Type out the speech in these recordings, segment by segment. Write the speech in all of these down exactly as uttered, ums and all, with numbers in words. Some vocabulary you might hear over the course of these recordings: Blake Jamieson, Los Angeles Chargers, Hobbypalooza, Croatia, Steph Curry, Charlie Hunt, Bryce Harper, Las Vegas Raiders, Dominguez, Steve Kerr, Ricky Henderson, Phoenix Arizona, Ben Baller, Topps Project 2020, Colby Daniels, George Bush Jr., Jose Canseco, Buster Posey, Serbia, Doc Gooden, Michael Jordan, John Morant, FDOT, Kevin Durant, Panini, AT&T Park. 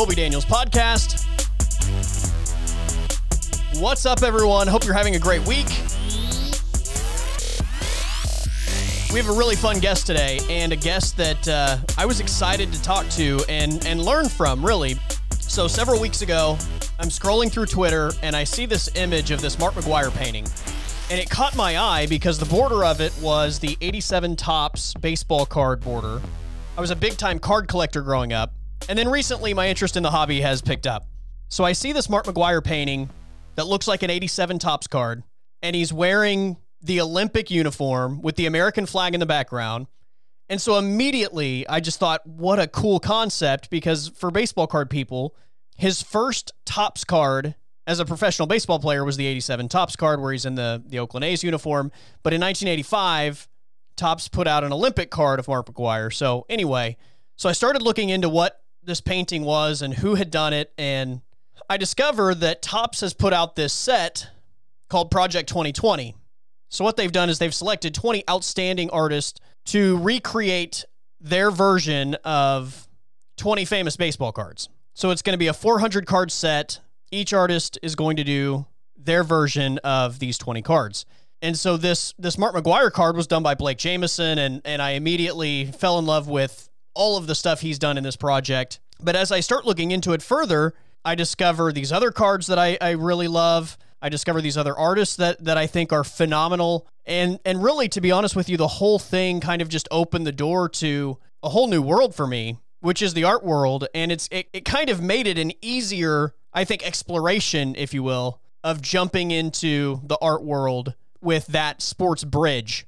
Colby Daniels Podcast. What's up, everyone? Hope you're having a great week. We have a really fun guest today, and a guest that uh, I was excited to talk to and, and learn from, really. So several weeks ago, I'm scrolling through Twitter, and I see this image of this Mark McGwire painting. And it caught my eye because the border of it was the eighty-seven Topps baseball card border. I was a big-time card collector growing up, and then recently my interest in the hobby has picked up. So I see this Mark McGwire painting that looks like an eighty-seven Topps card, and he's wearing the Olympic uniform with the American flag in the background. And so immediately I just thought, what a cool concept, because for baseball card people, his first Topps card as a professional baseball player was the eighty-seven Topps card where he's in the, the Oakland A's uniform. But in nineteen eighty-five, Topps put out an Olympic card of Mark McGwire. So anyway, so I started looking into what this painting was and who had done it. And I discovered that Topps has put out this set called Project twenty twenty. So what they've done is they've selected twenty outstanding artists to recreate their version of twenty famous baseball cards. So it's going to be a four hundred card set. Each artist is going to do their version of these twenty cards. And so this this Mark McGwire card was done by Blake Jamieson, and, and I immediately fell in love with all of the stuff he's done in this project. But as I start looking into it further, I discover these other cards that I, I really love. I discovered these other artists that, that I think are phenomenal. And and really, to be honest with you, the whole thing kind of just opened the door to a whole new world for me, which is the art world. And it's it, it kind of made it an easier, I think, exploration, if you will, of jumping into the art world with that sports bridge.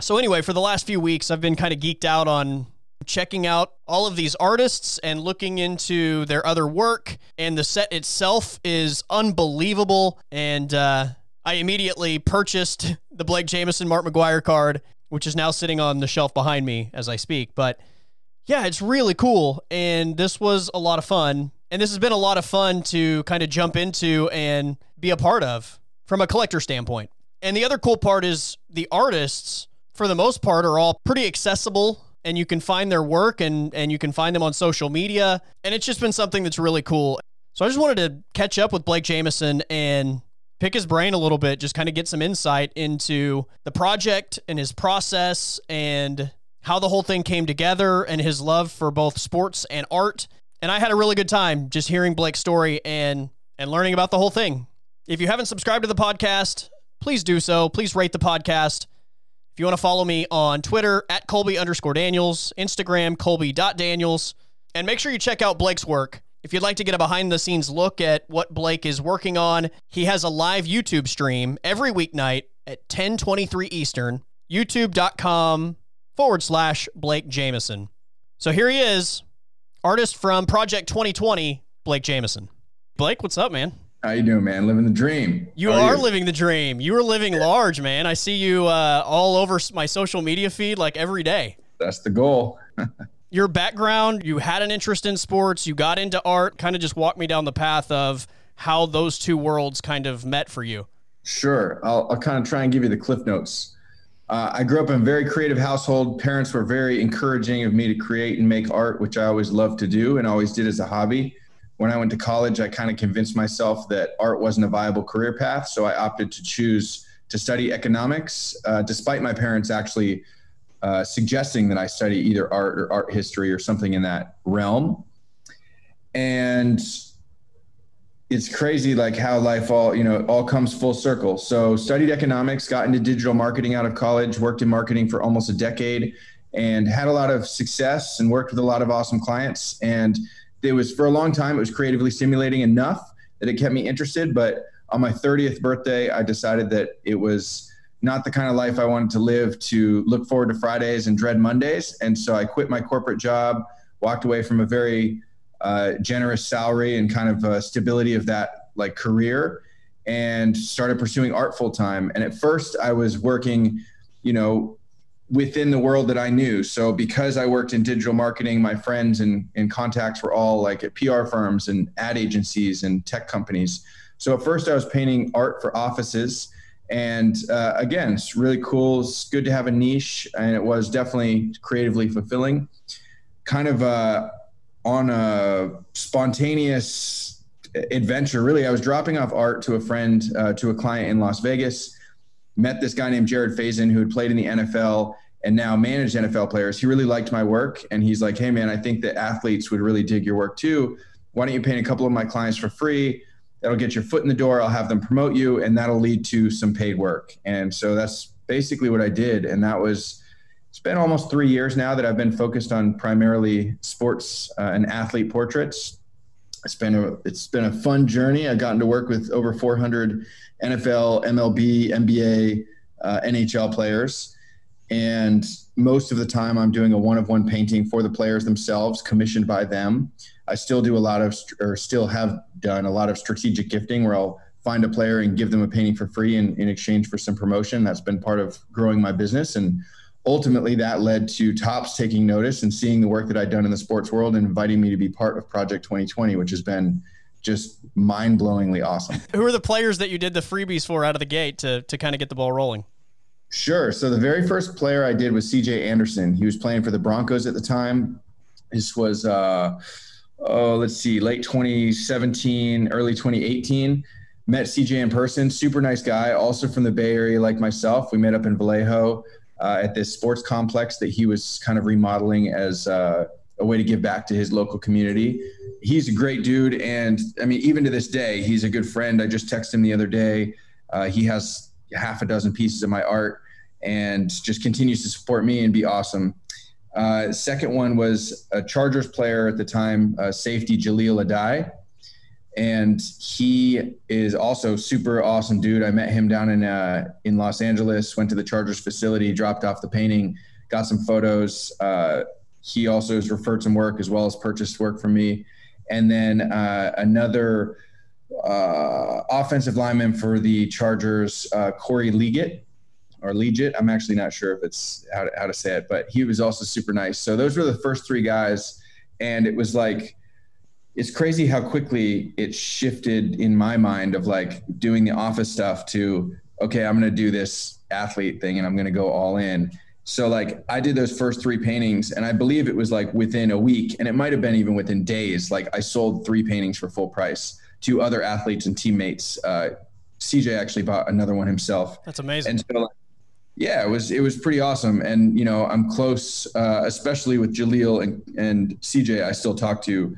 So anyway, for the last few weeks, I've been kind of geeked out on checking out all of these artists and looking into their other work, and the set itself is unbelievable. And uh, I immediately purchased the Blake Jamieson Mark McGwire card, which is now sitting on the shelf behind me as I speak. But yeah, it's really cool, and this was a lot of fun, and this has been a lot of fun to kind of jump into and be a part of from a collector standpoint. And the other cool part is the artists, for the most part, are all pretty accessible, and you can find their work, and, and you can find them on social media. And it's just been something that's really cool. So I just wanted to catch up with Blake Jamieson and pick his brain a little bit, just kind of get some insight into the project and his process and how the whole thing came together and his love for both sports and art. And I had a really good time just hearing Blake's story and, and learning about the whole thing. If you haven't subscribed to the podcast, please do so. Please rate the podcast. If you want to follow me on Twitter, at Colby underscore Daniels, Instagram, Colby dot Daniels, and make sure you check out Blake's work. If you'd like to get a behind-the-scenes look at what Blake is working on, he has a live YouTube stream every weeknight at ten twenty-three Eastern, youtube.com forward slash Blake Jamieson. So here he is, artist from Project twenty twenty, Blake Jamieson. Blake, what's up, man? How you doing, man? Living the dream. You How are, are you? living the dream. You are living large, man. I see you uh, all over my social media feed like every day. That's the goal. Your background, you had an interest in sports, you got into art. Kind of just walk me down the path of how those two worlds kind of met for you. Sure. I'll, I'll kind of try and give you the cliff notes. Uh, I grew up in a very creative household. Parents were very encouraging of me to create and make art, which I always loved to do and always did as a hobby. When I went to college, I kind of convinced myself that art wasn't a viable career path, so I opted to choose to study economics, uh, despite my parents actually uh, suggesting that I study either art or art history or something in that realm. And it's crazy like how life all, you know, all comes full circle. So studied economics, got into digital marketing out of college, worked in marketing for almost a decade, and had a lot of success and worked with a lot of awesome clients. And it was, for a long time, it was creatively stimulating enough that it kept me interested. But on my thirtieth birthday, I decided that it was not the kind of life I wanted to live, to look forward to Fridays and dread Mondays. And so I quit my corporate job, walked away from a very uh, generous salary and kind of uh, stability of that like career, and started pursuing art full time. And at first I was working, you know, within the world that I knew. So because I worked in digital marketing, my friends and, and contacts were all like at P R firms and ad agencies and tech companies. So at first I was painting art for offices. And uh, again, it's really cool. It's good to have a niche. And it was definitely creatively fulfilling. Kind of uh, on a spontaneous adventure. Really, I was dropping off art to a friend, uh, to a client in Las Vegas, met this guy named Jared Fazin, who had played in the N F L and now managed N F L players. He really liked my work. And he's like, hey man, I think that athletes would really dig your work too. Why don't you paint a couple of my clients for free? That'll get your foot in the door. I'll have them promote you, and that'll lead to some paid work. And so that's basically what I did. And that was, it's been almost three years now that I've been focused on primarily sports uh, and athlete portraits. It's been a, it's been a fun journey. I've gotten to work with over four hundred N F L, M L B, N B A, uh, N H L players. And most of the time I'm doing a one-of-one painting for the players themselves, commissioned by them. I still do a lot of, or still have done a lot of strategic gifting, where I'll find a player and give them a painting for free in, in exchange for some promotion. That's been part of growing my business. And ultimately that led to Topps taking notice and seeing the work that I'd done in the sports world and inviting me to be part of Project twenty twenty, which has been just mind-blowingly awesome. Who are the players that you did the freebies for out of the gate to, to kind of get the ball rolling? Sure. So the very first player I did was C J Anderson. He was playing for the Broncos at the time. This was, uh, oh, let's see, late twenty seventeen, early twenty eighteen. Met C J in person. Super nice guy. Also from the Bay Area, like myself. We met up in Vallejo uh, at this sports complex that he was kind of remodeling as uh, a way to give back to his local community. He's a great dude. And I mean, even to this day, he's a good friend. I just texted him the other day. Uh, he has half a dozen pieces of my art and just continues to support me and be awesome. Uh, second one was a Chargers player at the time, uh, safety Jaleel Adai. And he is also super awesome dude. I met him down in uh, in Los Angeles, went to the Chargers facility, dropped off the painting, got some photos. Uh, he also has referred some work as well as purchased work from me. And then uh, another uh, offensive lineman for the Chargers, uh, Corey Leggett. or Legit. I'm actually not sure if it's how to, how to say it, but he was also super nice. So those were the first three guys. And it was like, it's crazy how quickly it shifted in my mind of like doing the office stuff to, okay, I'm going to do this athlete thing and I'm going to go all in. So like I did those first three paintings and I believe it was like within a week, and it might've been even within days. Like I sold three paintings for full price to other athletes and teammates. Uh, C J actually bought another one himself. That's amazing. And so like, Yeah, it was it was pretty awesome. And, you know, I'm close, uh, especially with Jaleel and, and C J, I still talk to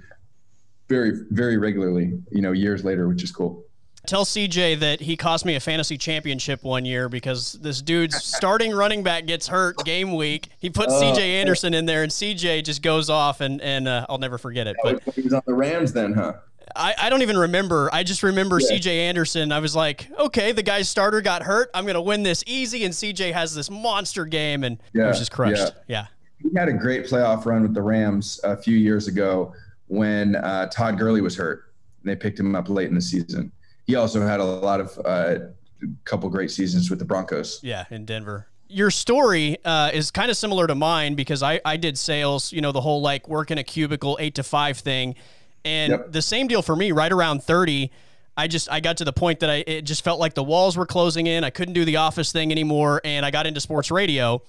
very, very regularly, you know, years later, which is cool. Tell C J that he cost me a fantasy championship one year because this dude's starting running back gets hurt game week. He put uh, C J Anderson in there and C J just goes off and, and uh, I'll never forget it. But he was on the Rams then, huh? I, I don't even remember. I just remember yeah. C J Anderson. I was like, okay, the guy's starter got hurt. I'm going to win this easy. And C J has this monster game and yeah, was just crushed. Yeah. yeah. He had a great playoff run with the Rams a few years ago when uh, Todd Gurley was hurt and they picked him up late in the season. He also had a lot of uh, couple great seasons with the Broncos. Yeah. In Denver. Your story uh, is kind of similar to mine because I, I did sales, you know, the whole like work in a cubicle eight to five thing. And yep. the same deal for me, right around thirty, I just, I got to the point that I, it just felt like the walls were closing in. I couldn't do the office thing anymore. And I got into sports radio.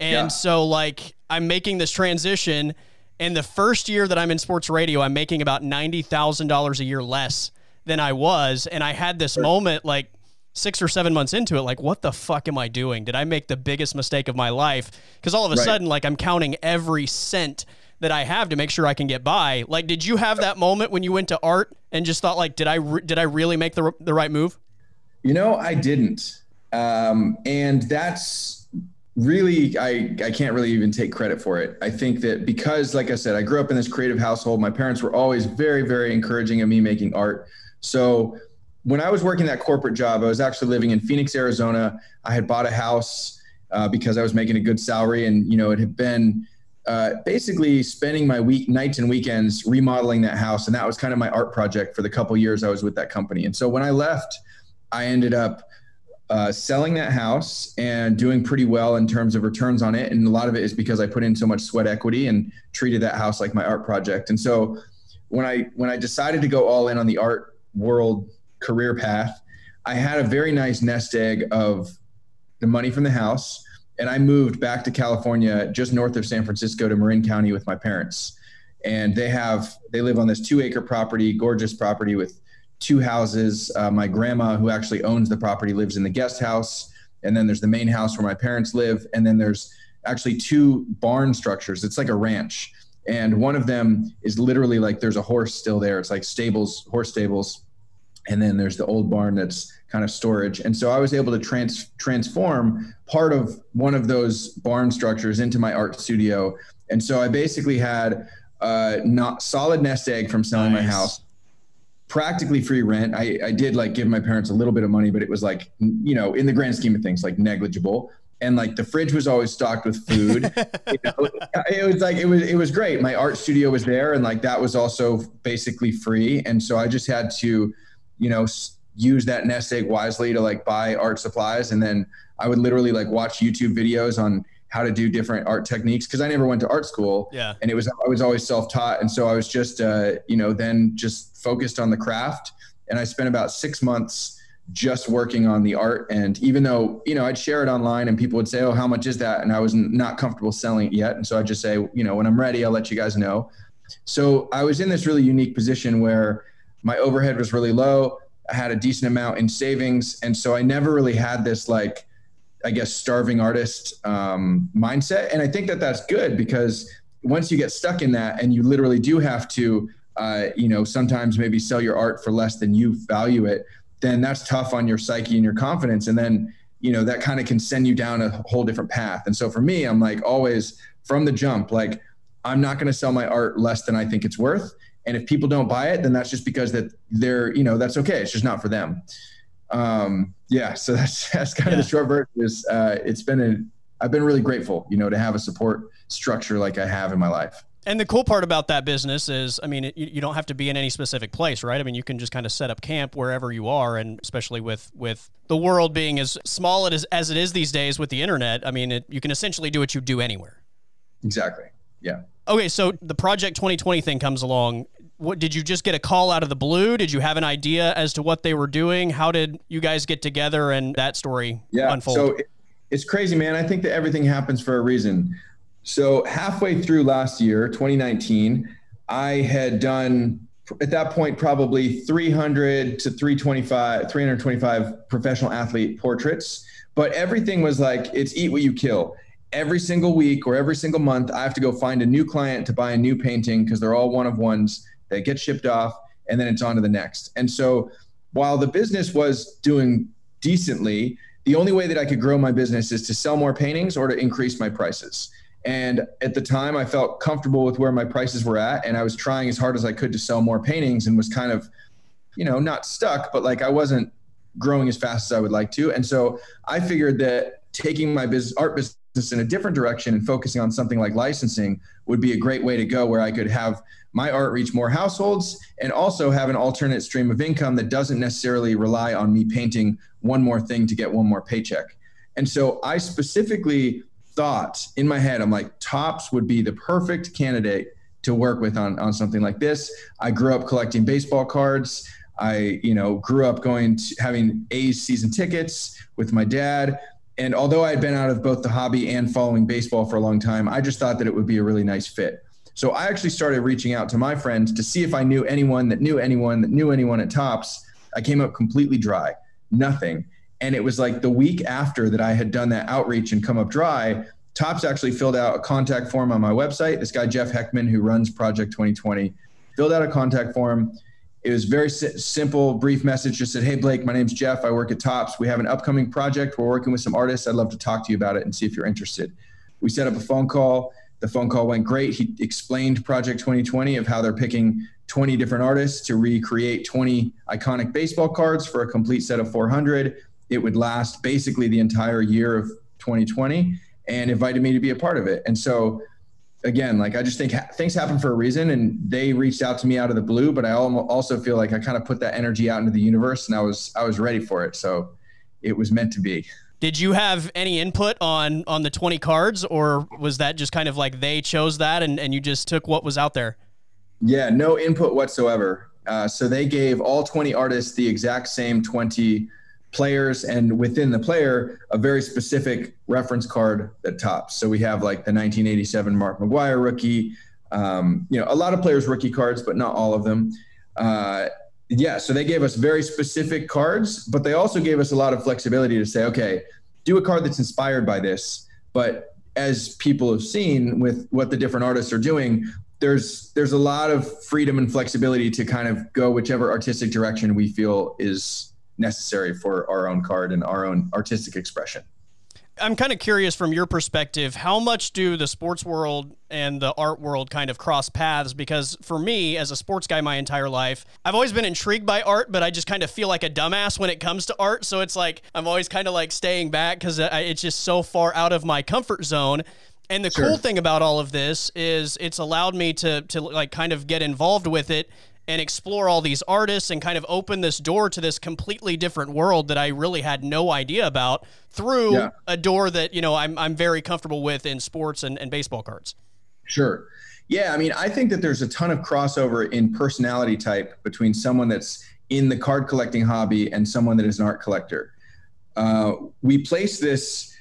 And yeah. so like, I'm making this transition. And the first year that I'm in sports radio, I'm making about ninety thousand dollars a year less than I was. And I had this moment, like six or seven months into it, like, what the fuck am I doing? Did I make the biggest mistake of my life? Cause all of a right. sudden, like I'm counting every cent that I have to make sure I can get by. Like, did you have that moment when you went to art and just thought like, did I, re- did I really make the, re- the right move? You know, I didn't. Um, and that's really, I, I can't really even take credit for it. I think that because, like I said, I grew up in this creative household. My parents were always very, very encouraging of me making art. So when I was working that corporate job, I was actually living in Phoenix, Arizona. I had bought a house uh, because I was making a good salary, and, you know, it had been, Uh, basically spending my week nights and weekends remodeling that house. And that was kind of my art project for the couple years I was with that company. And so when I left, I ended up uh, selling that house and doing pretty well in terms of returns on it. And a lot of it is because I put in so much sweat equity and treated that house like my art project. And so when I, when I decided to go all in on the art world career path, I had a very nice nest egg of the money from the house. And I moved back to California, just north of San Francisco, to Marin County with my parents. and they have they live on this two acre property, gorgeous property with two houses. Uh, my grandma, who actually owns the property, lives in the guest house, and then there's the main house where my parents live, and then there's actually two barn structures. It's like a ranch, and one of them is literally like there's a horse still there. It's like stables, horse stables, and then there's the old barn that's kind of storage. And so I was able to trans- transform part of one of those barn structures into my art studio. And so I basically had uh not solid nest egg from selling nice. my house, practically free rent. I, I did like give my parents a little bit of money, but it was like, you know, in the grand scheme of things, like negligible. And like the fridge was always stocked with food. You know, it was like, it was, it was great. My art studio was there, and like, that was also basically free. And so I just had to, you know, use that nest egg wisely to like buy art supplies. And then I would literally like watch YouTube videos on how to do different art techniques, because I never went to art school. Yeah. And it was, I was always self-taught. And so I was just, uh, you know, then just focused on the craft. And I spent about six months just working on the art. And even though, you know, I'd share it online and people would say, oh, how much is that? And I was not comfortable selling it yet. And so I'd just say, you know, when I'm ready, I'll let you guys know. So I was in this really unique position where my overhead was really low. I had a decent amount in savings. And so I never really had this, like, I guess, starving artist um, mindset. And I think that that's good, because once you get stuck in that and you literally do have to, uh, you know, sometimes maybe sell your art for less than you value it, then that's tough on your psyche and your confidence. And then, you know, that kind of can send you down a whole different path. And so for me, I'm like always from the jump, like, I'm not going to sell my art less than I think it's worth. And if people don't buy it, then that's just because that they're, you know, that's okay. It's just not for them. Um, yeah. So that's, that's kind yeah. of the short version is, uh, it's been, a, I've been really grateful, you know, to have a support structure like I have in my life. And the cool part about that business is, I mean, it, you don't have to be in any specific place, right? I mean, you can just kind of set up camp wherever you are. And especially with, with the world being as small as, as it is these days with the internet, I mean, it, you can essentially do what you do anywhere. Exactly. Yeah. Okay, so the Project twenty twenty thing comes along. What, did you just get a call out of the blue? Did you have an idea as to what they were doing? How did you guys get together and that story yeah, unfold? So it, it's crazy, man. I think that everything happens for a reason. So halfway through last year, twenty nineteen, I had done, at that point, probably three hundred to three twenty-five, three twenty-five professional athlete portraits. But everything was like, it's eat what you kill. Every single week or every single month, I have to go find a new client to buy a new painting, because they're all one of ones that get shipped off, and then it's on to the next. And so while the business was doing decently, the only way that I could grow my business is to sell more paintings or to increase my prices. And at the time, I felt comfortable with where my prices were at, and I was trying as hard as I could to sell more paintings, and was kind of, you know, not stuck, but like I wasn't growing as fast as I would like to. And so I figured that taking my business, art business, in a different direction and focusing on something like licensing would be a great way to go, where I could have my art reach more households and also have an alternate stream of income that doesn't necessarily rely on me painting one more thing to get one more paycheck. And so I specifically thought in my head, I'm like, Topps would be the perfect candidate to work with on, on something like this. I grew up collecting baseball cards. I, you know, grew up going to having A's season tickets with my dad. And although I had been out of both the hobby and following baseball for a long time, I just thought that it would be a really nice fit. So I actually started reaching out to my friends to see if I knew anyone that knew anyone that knew anyone at Topps. I came up completely dry, nothing. And it was like the week after that I had done that outreach and come up dry, Topps actually filled out a contact form on my website. This guy, Jeff Heckman, who runs Project twenty twenty, filled out a contact form. It was very simple, brief message. Just said, hey, Blake, my name's Jeff. I work at Topps. We have an upcoming project. We're working with some artists. I'd love to talk to you about it and see if you're interested. We set up a phone call. The phone call went great. He explained Project twenty twenty of how they're picking twenty different artists to recreate twenty iconic baseball cards for a complete set of four hundred. It would last basically the entire year of twenty twenty, and invited me to be a part of it. And so again, like I just think ha- things happen for a reason, and they reached out to me out of the blue, but I al- also feel like I kind of put that energy out into the universe, and I was, I was ready for it. So it was meant to be. Did you have any input on, on the twenty cards, or was that just kind of like they chose that and, and you just took what was out there? Yeah, no input whatsoever. Uh, so they gave all twenty artists the exact same twenty players, and within the player, a very specific reference card that Topps. So we have like the nineteen eighty-seven Mark McGwire rookie, um, you know, a lot of players' rookie cards, but not all of them. Uh, yeah, so they gave us very specific cards, but they also gave us a lot of flexibility to say, okay, do a card that's inspired by this. But as people have seen with what the different artists are doing, there's there's a lot of freedom and flexibility to kind of go whichever artistic direction we feel is necessary for our own card and our own artistic expression. I'm kind of curious from your perspective, how much do the sports world and the art world kind of cross paths? Because for me, as a sports guy my entire life, I've always been intrigued by art, but I just kind of feel like a dumbass when it comes to art. So it's like, I'm always kind of like staying back because it's just so far out of my comfort zone. And the sure. cool thing about all of this is it's allowed me to to like kind of get involved with it and explore all these artists and kind of open this door to this completely different world that I really had no idea about through yeah. a door that, you know, I'm I'm very comfortable with in sports and, and baseball cards. Sure. Yeah, I mean, I think that there's a ton of crossover in personality type between someone that's in the card collecting hobby and someone that is an art collector. Uh, we place this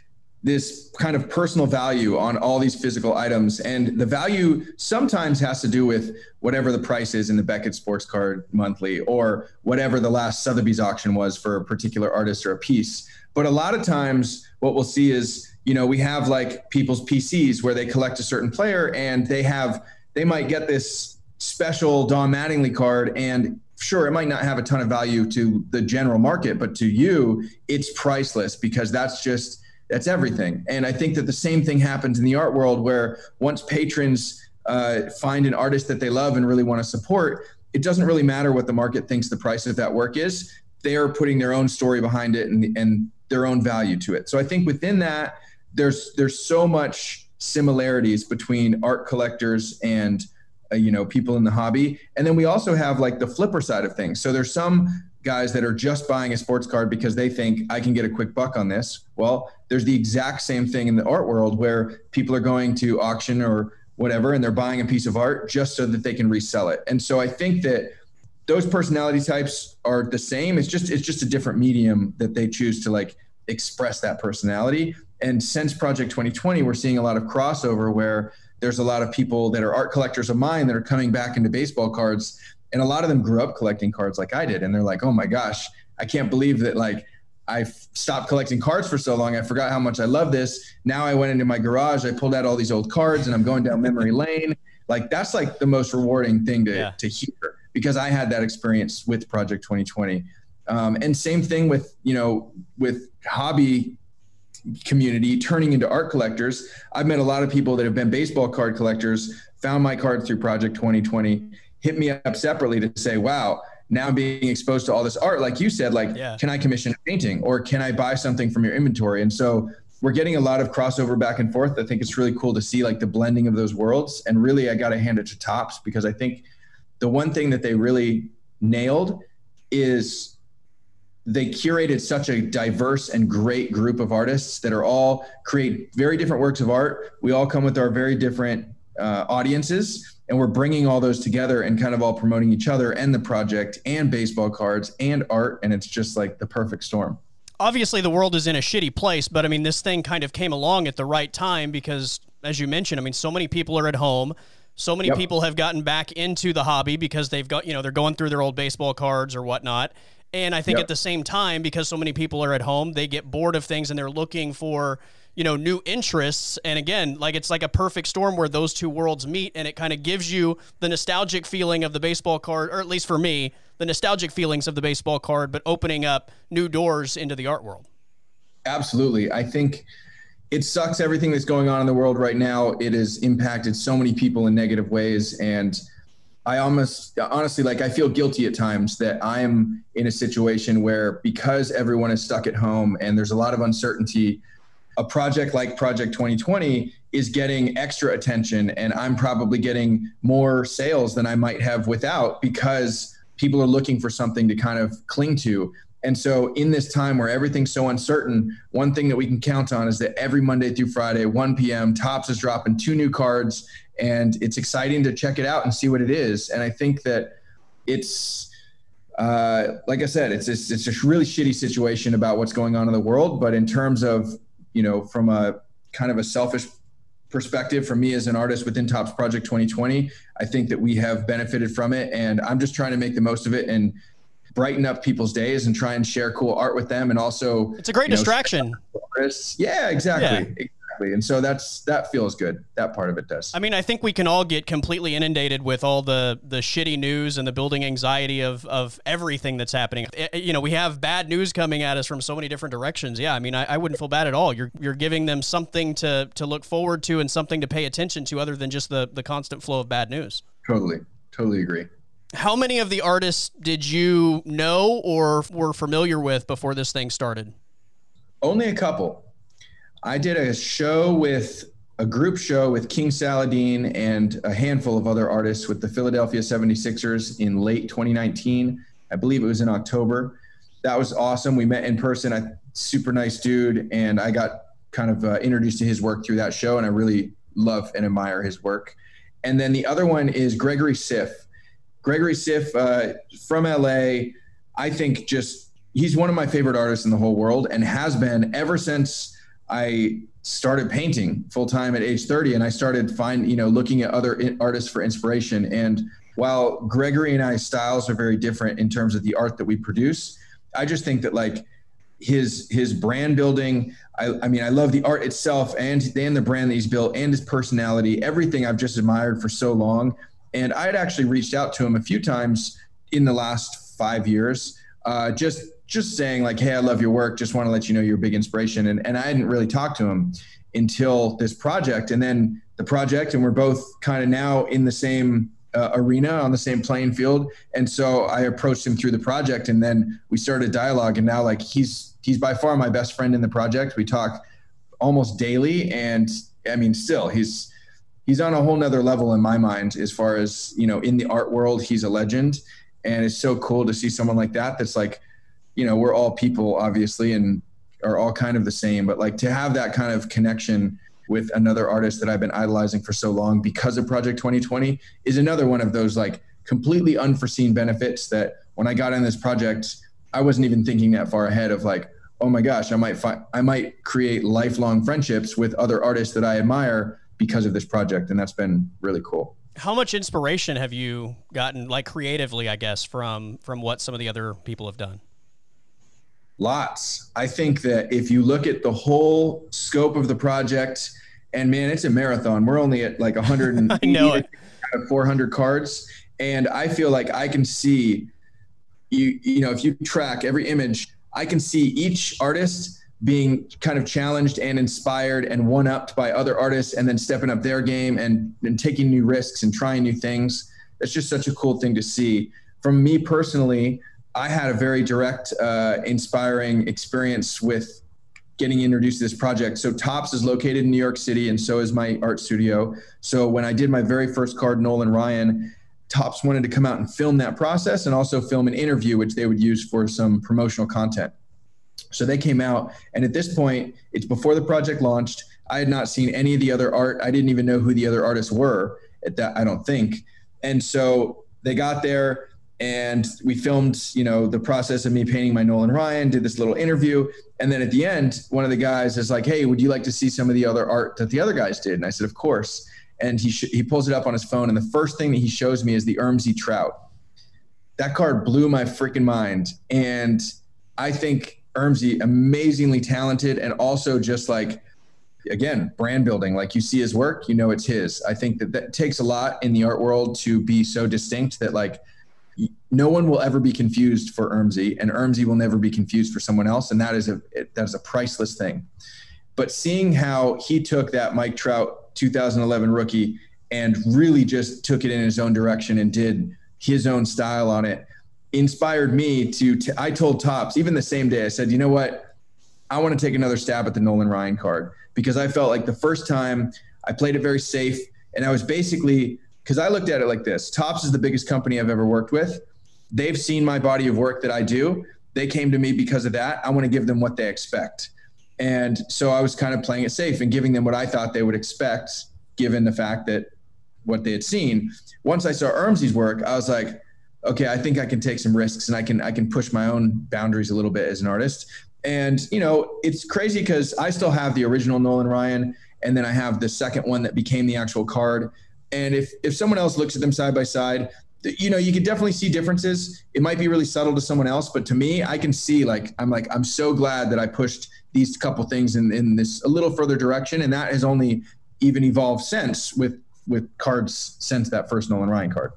this kind of personal value on all these physical items. And the value sometimes has to do with whatever the price is in the Beckett Sports Card Monthly or whatever the last Sotheby's auction was for a particular artist or a piece. But a lot of times what we'll see is, you know, we have like people's P Cs where they collect a certain player and they have, they might get this special Don Mattingly card, and sure, it might not have a ton of value to the general market, but to you, it's priceless because that's just, that's everything. And I think that the same thing happens in the art world where once patrons uh, find an artist that they love and really want to support, it doesn't really matter what the market thinks the price of that work is. They are putting their own story behind it and, and their own value to it. So I think within that, there's there's so much similarities between art collectors and uh, you know people in the hobby. And then we also have like the flipper side of things. So there's some guys that are just buying a sports card because they think I can get a quick buck on this. Well, there's the exact same thing in the art world where people are going to auction or whatever, and they're buying a piece of art just so that they can resell it. And so I think that those personality types are the same. It's just, it's just a different medium that they choose to like express that personality. And since Project twenty twenty, we're seeing a lot of crossover where there's a lot of people that are art collectors of mine that are coming back into baseball cards. And a lot of them grew up collecting cards like I did. And they're like, oh my gosh, I can't believe that like I stopped collecting cards for so long. I forgot how much I love this. Now I went into my garage, I pulled out all these old cards and I'm going down memory lane. Like that's like the most rewarding thing to, yeah. to hear because I had that experience with Project twenty twenty. Um, and same thing with, you know, with hobby community turning into art collectors. I've met a lot of people that have been baseball card collectors, found my card through Project twenty twenty, hit me up separately to say, wow, now I'm being exposed to all this art. Like you said, like, yeah. can I commission a painting or can I buy something from your inventory? And so we're getting a lot of crossover back and forth. I think it's really cool to see like the blending of those worlds. And really, I got to hand it to Topps because I think the one thing that they really nailed is they curated such a diverse and great group of artists that are all create very different works of art. We all come with our very different uh, audiences. And we're bringing all those together and kind of all promoting each other and the project and baseball cards and art. And it's just like the perfect storm. Obviously, the world is in a shitty place, but I mean, this thing kind of came along at the right time because, as you mentioned, I mean, so many people are at home. So many yep. people have gotten back into the hobby because they've got, you know, they're going through their old baseball cards or whatnot. And I think yep. at the same time, because so many people are at home, they get bored of things and they're looking for, you know, new interests. And again, like it's like a perfect storm where those two worlds meet and it kind of gives you the nostalgic feeling of the baseball card, or at least for me, the nostalgic feelings of the baseball card, but opening up new doors into the art world. Absolutely. I think it sucks everything that's going on in the world right now. It has impacted so many people in negative ways. And I almost, honestly, like I feel guilty at times that I'm in a situation where because everyone is stuck at home and there's a lot of uncertainty, a project like Project twenty twenty is getting extra attention and I'm probably getting more sales than I might have without because people are looking for something to kind of cling to. And so in this time where everything's so uncertain, one thing that we can count on is that every Monday through Friday, one p.m., Topps is dropping two new cards and it's exciting to check it out and see what it is. And I think that it's, uh, like I said, it's, it's, it's a really shitty situation about what's going on in the world, but in terms of, you know, from a kind of a selfish perspective for me as an artist within Topps Project twenty twenty, I think that we have benefited from it, and I'm just trying to make the most of it and brighten up people's days and try and share cool art with them. And also, it's a great distraction. Know, yeah, exactly. Yeah. Exactly. And so that's, that feels good. That part of it does. I mean, I think we can all get completely inundated with all the, the shitty news and the building anxiety of, of everything that's happening. It, you know, we have bad news coming at us from so many different directions. Yeah. I mean, I, I wouldn't feel bad at all. You're, you're giving them something to, to look forward to and something to pay attention to other than just the, the constant flow of bad news. Totally. Totally agree. How many of the artists did you know or were familiar with before this thing started? Only a couple. I did a show with a group show with King Saladin and a handful of other artists with the Philadelphia seventy-sixers in late twenty nineteen. I believe it was in October. That was awesome. We met in person. A super nice dude. And I got kind of uh, introduced to his work through that show. And I really love and admire his work. And then the other one is Gregory Siff. Gregory Siff uh, from L A, I think just, he's one of my favorite artists in the whole world and has been ever since I started painting full time at age thirty. And I started find, you know, looking at other artists for inspiration. And while Gregory and I's styles are very different in terms of the art that we produce, I just think that like his, his brand building, I, I mean, I love the art itself and, and the brand that he's built and his personality, everything I've just admired for so long. And I had actually reached out to him a few times in the last five years, uh, just just saying like, hey, I love your work. Just want to let you know you're a big inspiration. And, and I hadn't really talked to him until this project. And then the project, and we're both kind of now in the same uh, arena, on the same playing field. And so I approached him through the project, and then we started dialogue. And now like he's he's by far my best friend in the project. We talk almost daily. And I mean, still, he's... He's on a whole nother level in my mind, as far as, you know, in the art world, he's a legend. And it's so cool to see someone like that. That's like, you know, we're all people obviously, and are all kind of the same, but like to have that kind of connection with another artist that I've been idolizing for so long because of Project twenty twenty is another one of those like completely unforeseen benefits that when I got in this project, I wasn't even thinking that far ahead of like, oh my gosh, I might find, I might create lifelong friendships with other artists that I admire because of this project. And that's been really cool. How much inspiration have you gotten, like creatively, I guess, from, from what some of the other people have done? Lots. I think that if you look at the whole scope of the project, and man, it's a marathon. We're only at like one hundred eighty know it. Out of four hundred cards. And I feel like I can see you, you know, if you track every image, I can see each artist being kind of challenged and inspired and one-upped by other artists, and then stepping up their game and, and taking new risks and trying new things. That's just such a cool thing to see. From me personally, I had a very direct, uh, inspiring experience with getting introduced to this project. So Topps is located in New York City, and so is my art studio. So when I did my very first card, Nolan Ryan, Topps wanted to come out and film that process and also film an interview, which they would use for some promotional content. So they came out, and at this point, it's before the project launched. I had not seen any of the other art. I didn't even know who the other artists were at that, I don't think. And so they got there, and we filmed, you know, the process of me painting my Nolan Ryan, did this little interview. And then at the end, one of the guys is like, hey, would you like to see some of the other art that the other guys did? And I said, of course. And he sh- he pulls it up on his phone, and the first thing that he shows me is the Ermsy Trout. That card blew my freaking mind. And I think Ermsy, amazingly talented, and also just like, again, brand building. Like you see his work, you know it's his. I think that that takes a lot in the art world to be so distinct that like no one will ever be confused for Ermsy, and Ermsy will never be confused for someone else. And that is a that is a priceless thing. But seeing how he took that Mike Trout two thousand eleven rookie and really just took it in his own direction and did his own style on it inspired me to, t- I told Topps even the same day, I said, you know what? I want to take another stab at the Nolan Ryan card, because I felt like the first time I played it very safe. And I was basically, because I looked at it like this, Topps is the biggest company I've ever worked with. They've seen my body of work that I do. They came to me because of that. I want to give them what they expect. And so I was kind of playing it safe and giving them what I thought they would expect, given the fact that what they had seen. Once I saw Ermsy's work, I was like, okay, I think I can take some risks, and I can I can push my own boundaries a little bit as an artist. And, you know, it's crazy because I still have the original Nolan Ryan, And then I have the second one that became the actual card. And if if someone else looks at them side by side, you know, you could definitely see differences. It might be really subtle to someone else, but to me, I can see, like, I'm like, I'm so glad that I pushed these couple things in, in this a little further direction. And that has only even evolved since with, with cards since that first Nolan Ryan card.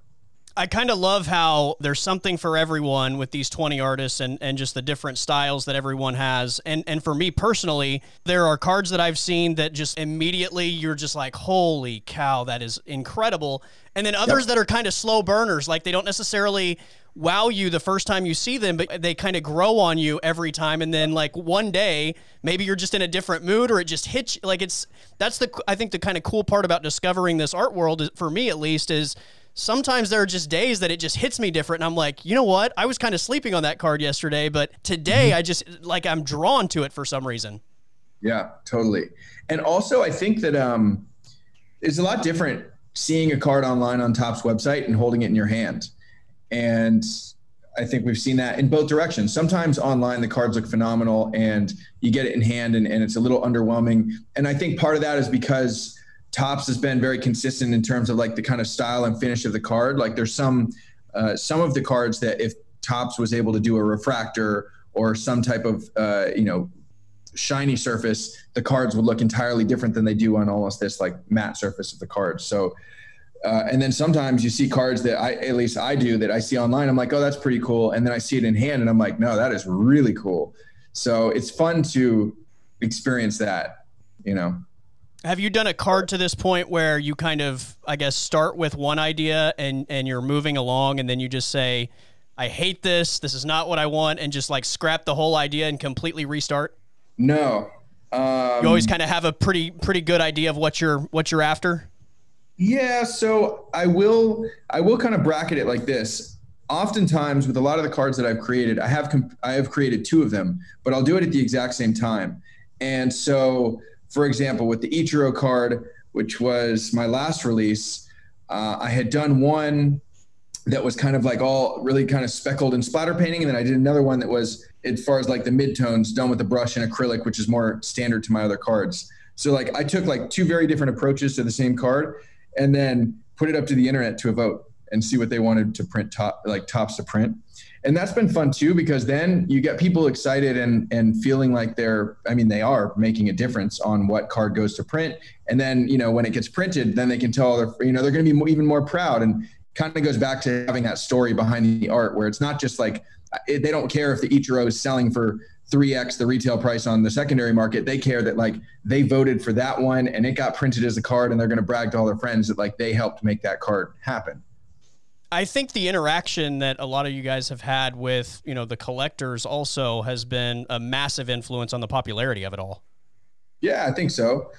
I kind of love how there's something for everyone with these twenty artists and, and just the different styles that everyone has. And and for me personally, there are cards that I've seen that just immediately you're just like, holy cow, that is incredible. And then others yep. that are kind of slow burners, like they don't necessarily wow you the first time you see them, but they kind of grow on you every time. And then like one day, maybe you're just in a different mood or it just hits you. Like it's, that's the, I think the kind of cool part about discovering this art world is, for me at least, is sometimes there are just days that it just hits me different. And I'm like, you know what? I was kind of sleeping on that card yesterday, but today I just, like, I'm drawn to it for some reason. Yeah, totally. And also I think that um, it's a lot different seeing a card online on Topps website and holding it in your hand. And I think we've seen that in both directions. Sometimes online, the cards look phenomenal and you get it in hand and, and it's a little underwhelming. And I think part of that is because Topps has been very consistent in terms of like the kind of style and finish of the card. Like there's some uh, some of the cards that if Topps was able to do a refractor or some type of, uh, you know, shiny surface, the cards would look entirely different than they do on almost this like matte surface of the card. So, uh, and then sometimes you see cards that I, at least I do, that I see online. I'm like, oh, that's pretty cool. And then I see it in hand and I'm like, no, that is really cool. So it's fun to experience that, you know. Have you done a card to this point where you kind of, I guess, start with one idea and, and you're moving along and then you just say, I hate this, this is not what I want, and just like scrap the whole idea and completely restart? No. Um, you always kind of have a pretty pretty good idea of what you're what you're after? Yeah, so I will I will kind of bracket it like this. Oftentimes with a lot of the cards that I've created, I have comp- I have created two of them, but I'll do it at the exact same time. And so, for example, with the Ichiro card, which was my last release, uh, I had done one that was kind of like all really kind of speckled and splatter painting. And then I did another one that was, as far as like the midtones, done with the brush and acrylic, which is more standard to my other cards. So like I took like two very different approaches to the same card and then put it up to the internet to a vote and see what they wanted to print, top, like Topps to print. And that's been fun too, because then you get people excited and, and feeling like they're, I mean, they are making a difference on what card goes to print. And then, you know, when it gets printed, then they can tell they're, you know, they're going to be even more proud, and kind of goes back to having that story behind the art where it's not just like, it, they don't care if the Ichiro is selling for three X the retail price on the secondary market. They care that like they voted for that one and it got printed as a card, and they're going to brag to all their friends that like they helped make that card happen. I think the interaction that a lot of you guys have had with, you know, the collectors also has been a massive influence on the popularity of it all. Yeah, I think so.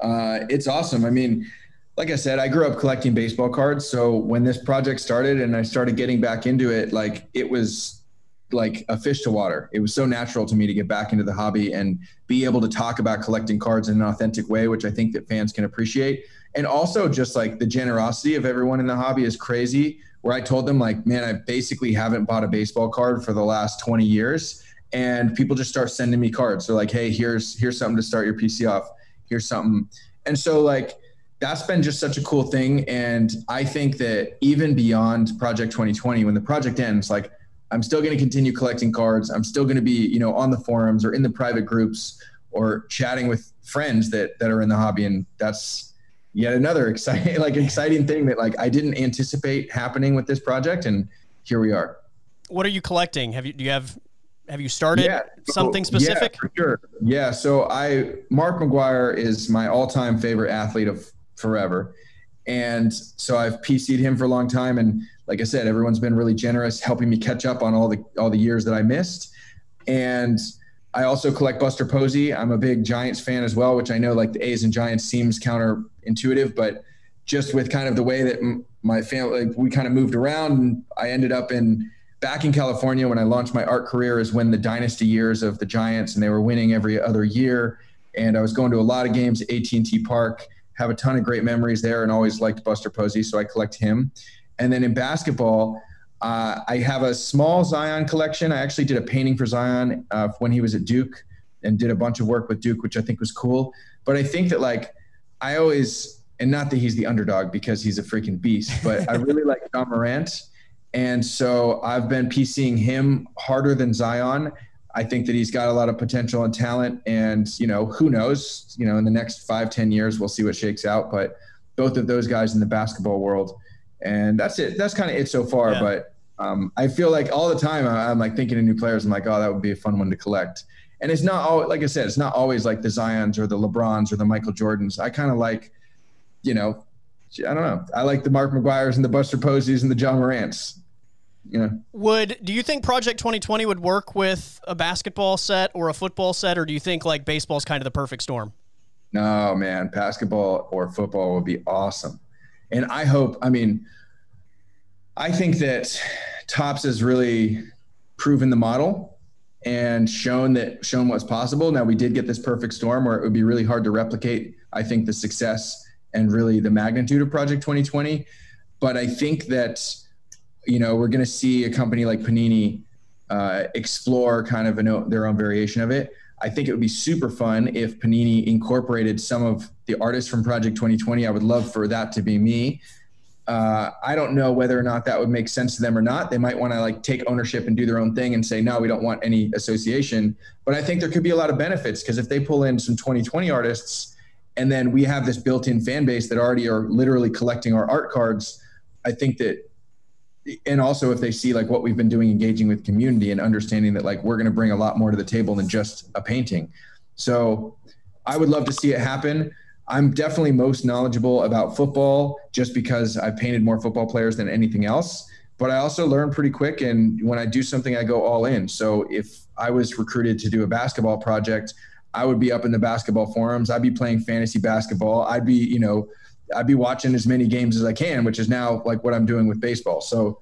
Uh, it's awesome. I mean, like I said, I grew up collecting baseball cards. So when this project started and I started getting back into it, like it was like a fish to water. It was so natural to me to get back into the hobby and be able to talk about collecting cards in an authentic way, which I think that fans can appreciate. And also just like the generosity of everyone in the hobby is crazy, where I told them like, man, I basically haven't bought a baseball card for the last twenty years. And people just start sending me cards. They're like, hey, here's, here's something to start your P C off. Here's something. And so like, that's been just such a cool thing. And I think that even beyond Project twenty twenty, when the project ends, like I'm still going to continue collecting cards. I'm still going to be, you know, on the forums or in the private groups or chatting with friends that, that are in the hobby. And that's yet another exciting, like exciting thing that like I didn't anticipate happening with this project, and here we are. What are you collecting? Have you do you have have you started yeah, something specific? Yeah, for sure. Yeah, so I Mark McGwire is my all-time favorite athlete of forever, and so I've P C'd him for a long time. And like I said, everyone's been really generous, helping me catch up on all the all the years that I missed. And I also collect Buster Posey. I'm a big Giants fan as well, which I know like the A's and Giants seems counterintuitive, but just with kind of the way that m- my family, like, we kind of moved around, and I ended up in back in California when I launched my art career is when the dynasty years of the Giants, and they were winning every other year. And I was going to a lot of games at A T and T Park, have a ton of great memories there, and always liked Buster Posey. So I collect him. And then in basketball, Uh, I have a small Zion collection. I actually did a painting for Zion uh, when he was at Duke, and did a bunch of work with Duke, which I think was cool. But I think that like I always, and not that he's the underdog because he's a freaking beast, but I really like John Morant. And so I've been PCing him harder than Zion. I think that he's got a lot of potential and talent, and, you know, who knows, you know, in the next five, ten years, we'll see what shakes out, but both of those guys in the basketball world. And that's it. That's kind of it so far. Yeah. But um, I feel like all the time I'm like thinking of new players. I'm like, oh, that would be a fun one to collect. And it's not all, like I said, it's not always like the Zions or the LeBrons or the Michael Jordans. I kind of like, you know, I don't know. I like the Mark McGwires and the Buster Poseys and the John Morants. You know. Would do you think Project twenty twenty would work with a basketball set or a football set, or do you think like baseball is kind of the perfect storm? No, man, basketball or football would be awesome. And I hope, I mean, I think that Topps has really proven the model and shown that shown what's possible. Now, we did get this perfect storm where it would be really hard to replicate, I think, the success and really the magnitude of Project twenty twenty. But I think that, you know, we're going to see a company like Panini uh, explore kind of an, their own variation of it. I think it would be super fun if Panini incorporated some of the artists from Project twenty twenty. I would love for that to be me. Uh, I don't know whether or not that would make sense to them or not. They might want to like take ownership and do their own thing and say, no, we don't want any association. But I think there could be a lot of benefits, because if they pull in some twenty twenty artists and then we have this built-in fan base that already are literally collecting our art cards, I think that, and also if they see like what we've been doing, engaging with community and understanding that like we're going to bring a lot more to the table than just a painting. So I would love to see it happen. I'm definitely most knowledgeable about football just because I've painted more football players than anything else, but I also learn pretty quick. And when I do something, I go all in. So if I was recruited to do a basketball project, I would be up in the basketball forums. I'd be playing fantasy basketball. I'd be, you know, I'd be watching as many games as I can, which is now like what I'm doing with baseball. So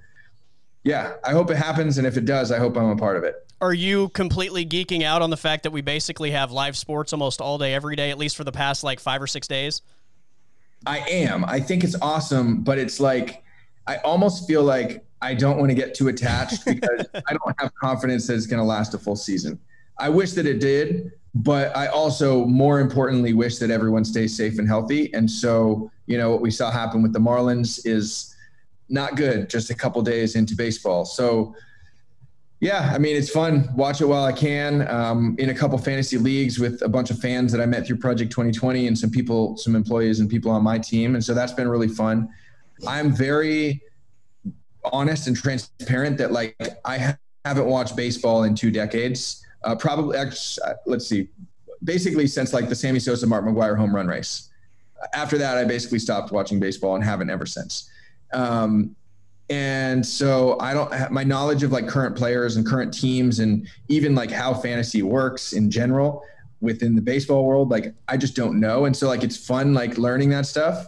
yeah, I hope it happens. And if it does, I hope I'm a part of it. Are you completely geeking out on the fact that we basically have live sports almost all day, every day, at least for the past like five or six days? I am. I think it's awesome, but it's like, I almost feel like I don't want to get too attached because I don't have confidence that it's going to last a full season. I wish that it did, but I also, more importantly, wish that everyone stays safe and healthy. And so, you know, what we saw happen with the Marlins is not good just a couple days into baseball. So, yeah, I mean, it's fun. Watch it while I can. Um, in a couple fantasy leagues with a bunch of fans that I met through Project twenty twenty and some people, some employees and people on my team. And so that's been really fun. I'm very honest and transparent that, like, I haven't watched baseball in two decades. Uh, probably, let's see, basically since like the Sammy Sosa, Mark McGwire home run race. After that, I basically stopped watching baseball and haven't ever since. Um, and so I don't have my knowledge of like current players and current teams and even like how fantasy works in general within the baseball world. Like, I just don't know. And so like, it's fun, like learning that stuff,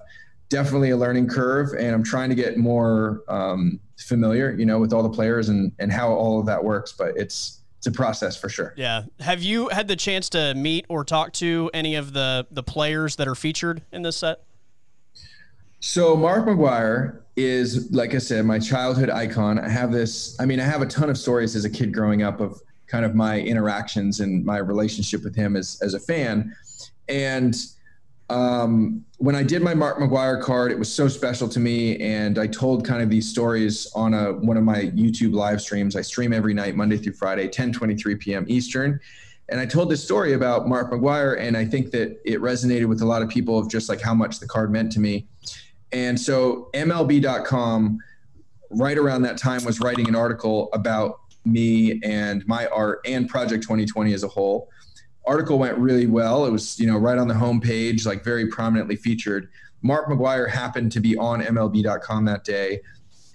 definitely a learning curve. And I'm trying to get more um, familiar, you know, with all the players and, and how all of that works, but it's, It's a process for sure. Yeah. Have you had the chance to meet or talk to any of the, the players that are featured in this set? So Mark McGwire is, like I said, my childhood icon. I have this, I mean, I have a ton of stories as a kid growing up of kind of my interactions and my relationship with him as, as a fan. And um, when I did my Mark McGwire card, it was so special to me. And I told kind of these stories on a, one of my YouTube live streams. I stream every night, Monday through Friday, ten twenty-three p.m. Eastern. And I told this story about Mark McGwire. And I think that it resonated with a lot of people of just like how much the card meant to me. And so M L B dot com right around that time was writing an article about me and my art and Project twenty twenty as a whole. Article went really well. It was, you know, right on the homepage, like very prominently featured. Mark McGwire happened to be on M L B dot com that day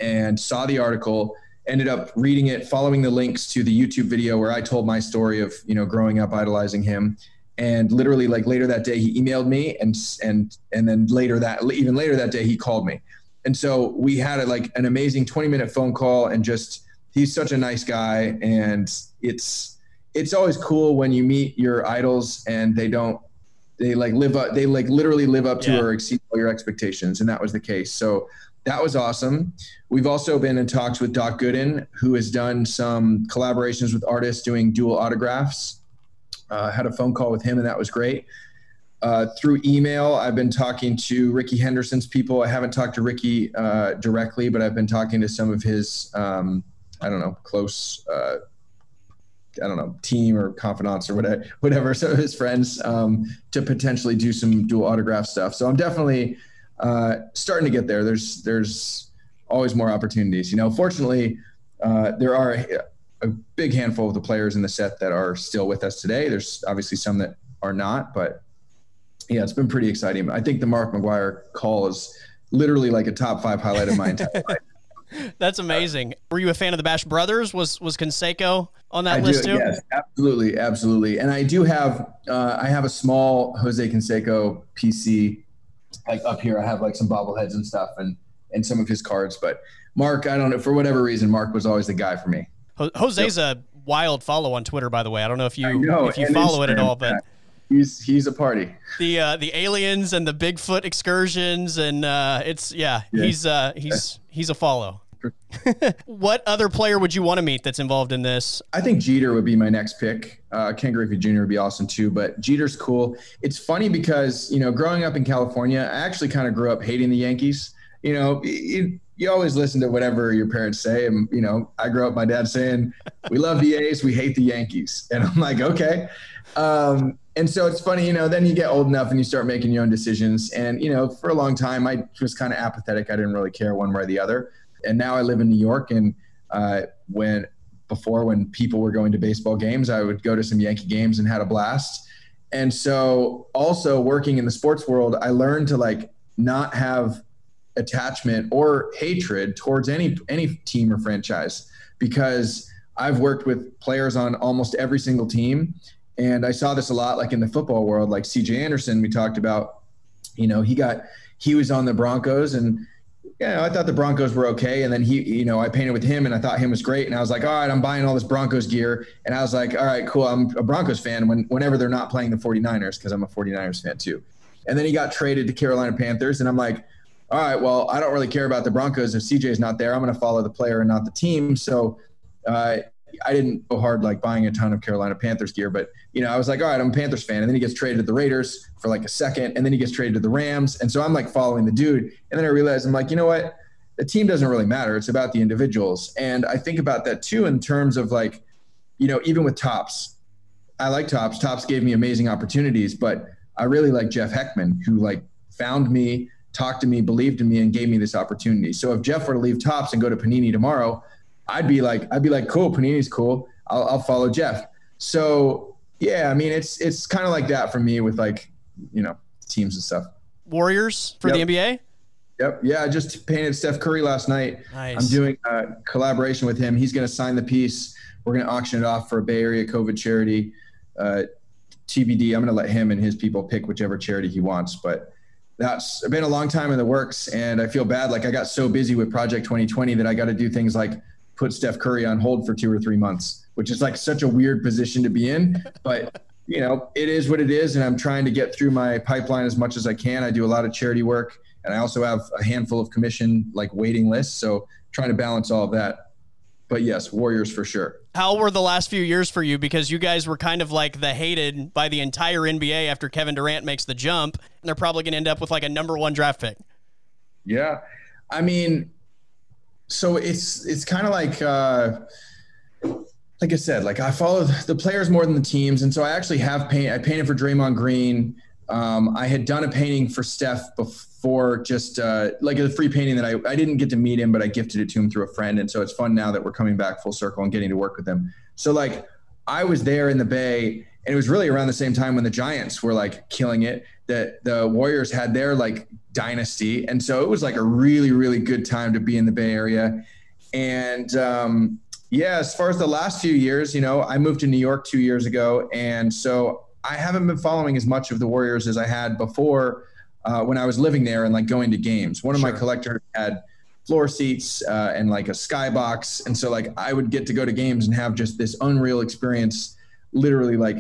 and saw the article, ended up reading it, following the links to the YouTube video where I told my story of, you know, growing up idolizing him. And literally like later that day, he emailed me and, and, and then later that, even later that day, he called me. And so we had a, like an amazing twenty minute phone call and just, he's such a nice guy. And it's, it's always cool when you meet your idols and they don't, they like live up, they like literally live up to yeah. or exceed all your expectations. And that was the case. So that was awesome. We've also been in talks with Doc Gooden, who has done some collaborations with artists doing dual autographs. Uh, had a phone call with him and that was great. Uh, through email, I've been talking to Ricky Henderson's people. I haven't talked to Ricky uh, directly, but I've been talking to some of his, um, I don't know, close, uh, I don't know, team or confidants or whatever, whatever some of his friends um, to potentially do some dual autograph stuff. So I'm definitely uh, starting to get there. There's there's always more opportunities. You know, fortunately, uh, there are a, a big handful of the players in the set that are still with us today. There's obviously some that are not, but yeah, it's been pretty exciting. I think the Mark McGwire call is literally like a top five highlight of my entire life. That's amazing. Were you a fan of the Bash Brothers? Was was Canseco on that I list do, too? Yes, absolutely, absolutely. And I do have uh, I have a small Jose Canseco P C like up here. I have like some bobbleheads and stuff, and and some of his cards. But Mark, I don't know, for whatever reason, Mark was always the guy for me. Ho- Jose's yep. a wild follow on Twitter, by the way. I don't know if you know, if you follow Instagram, it at all, but. Yeah. He's he's a party. The uh, the aliens and the Bigfoot excursions and uh, it's yeah, yeah. he's uh, he's yeah. he's a follow. What other player would you want to meet that's involved in this? I think Jeter would be my next pick. Uh, Ken Griffey Junior would be awesome too, but Jeter's cool. It's funny because you know, growing up in California, I actually kind of grew up hating the Yankees. You know, it, you always listen to whatever your parents say, and you know, I grew up my dad saying, "We love the A's, we hate the Yankees," and I'm like, okay. Um, And so it's funny, you know, then you get old enough and you start making your own decisions. And, you know, for a long time, I was kind of apathetic. I didn't really care one way or the other. And now I live in New York. And uh, when before when people were going to baseball games, I would go to some Yankee games and had a blast. And so also working in the sports world, I learned to like not have attachment or hatred towards any any team or franchise, because I've worked with players on almost every single team. And I saw this a lot, like in the football world, like C J Anderson, we talked about, you know, he got, he was on the Broncos and, you know, I thought the Broncos were okay. And then he, you know, I painted with him and I thought him was great. And I was like, all right, I'm buying all this Broncos gear. And I was like, all right, cool. I'm a Broncos fan when, whenever they're not playing the forty-niners, because I'm a forty-niners fan too. And then he got traded to Carolina Panthers. And I'm like, all right, well, I don't really care about the Broncos. If C J's not there, I'm going to follow the player and not the team. So, uh, I didn't go hard like buying a ton of Carolina Panthers gear, but you know, I was like, all right, I'm a Panthers fan. And then he gets traded to the Raiders for like a second, and then he gets traded to the Rams. And so I'm like following the dude. And then I realized I'm like, you know what? The team doesn't really matter. It's about the individuals. And I think about that too, in terms of like, you know, even with Topps, I like Topps. Topps gave me amazing opportunities, but I really like Jeff Heckman, who like found me, talked to me, believed in me, and gave me this opportunity. So if Jeff were to leave Topps and go to Panini tomorrow, I'd be like, I'd be like, cool, Panini's cool. I'll, I'll follow Jeff. So yeah, I mean, it's, it's kind of like that for me with like, you know, teams and stuff. Warriors for yep. the N B A. Yep. Yeah. I just painted Steph Curry last night. Nice. I'm doing a collaboration with him. He's going to sign the piece. We're going to auction it off for a Bay Area COVID charity. Uh, T B D. I'm going to let him and his people pick whichever charity he wants, but that's been a long time in the works. And I feel bad. Like I got so busy with Project twenty twenty that I got to do things like put Steph Curry on hold for two or three months, which is like such a weird position to be in, but you know, it is what it is. And I'm trying to get through my pipeline as much as I can. I do a lot of charity work, and I also have a handful of commission like waiting lists. So trying to balance all of that, but yes, Warriors for sure. How were the last few years for you? Because you guys were kind of like the hated by the entire N B A after Kevin Durant makes the jump, and they're probably going to end up with like a number one draft pick. Yeah. I mean, So it's it's kind of like, uh, like I said, like I follow the players more than the teams. And so I actually have paint. I painted for Draymond Green. Um, I had done a painting for Steph before, just uh, like a free painting that I, I didn't get to meet him, but I gifted it to him through a friend. And so it's fun now that we're coming back full circle and getting to work with them. So like I was there in the Bay, and it was really around the same time when the Giants were like killing it, that the Warriors had their like dynasty. And so it was like a really, really good time to be in the Bay Area. And um, yeah, as far as the last few years, you know, I moved to New York two years ago. And so I haven't been following as much of the Warriors as I had before uh, when I was living there and like going to games. One of sure. my collectors had floor seats uh, and like a skybox. And so like I would get to go to games and have just this unreal experience, literally like,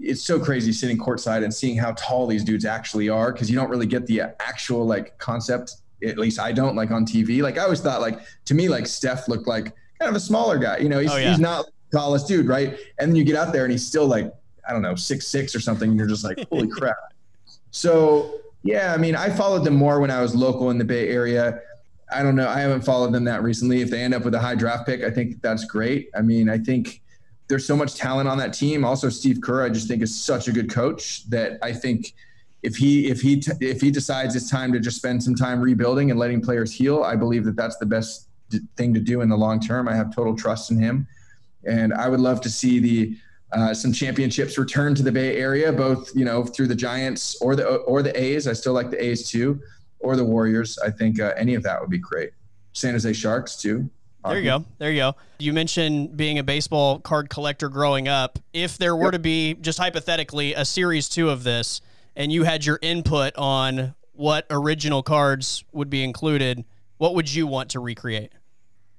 it's so crazy sitting courtside and seeing how tall these dudes actually are, because you don't really get the actual like concept, at least I don't, like on T V. Like I always thought, like to me, like Steph looked like kind of a smaller guy, you know, he's, oh, yeah. he's not the tallest dude, right? And then you get out there and he's still like, I don't know, six six or something, and you're just like, holy crap. So, yeah, I mean, I followed them more when I was local in the Bay Area. I don't know. I haven't followed them that recently. If they end up with a high draft pick, I think that's great. I mean, I think there's so much talent on that team. Also, Steve Kerr, I just think, is such a good coach that I think if he if he if he decides it's time to just spend some time rebuilding and letting players heal, I believe that that's the best thing to do in the long term. I have total trust in him, and I would love to see the uh, some championships return to the Bay Area, both you know through the Giants or the or the A's. I still like the A's too. Or the Warriors. I think uh, any of that would be great. San Jose Sharks too. There you go. There you go. You mentioned being a baseball card collector growing up. If there were yep. to be, just hypothetically, a series two of this, and you had your input on what original cards would be included, what would you want to recreate?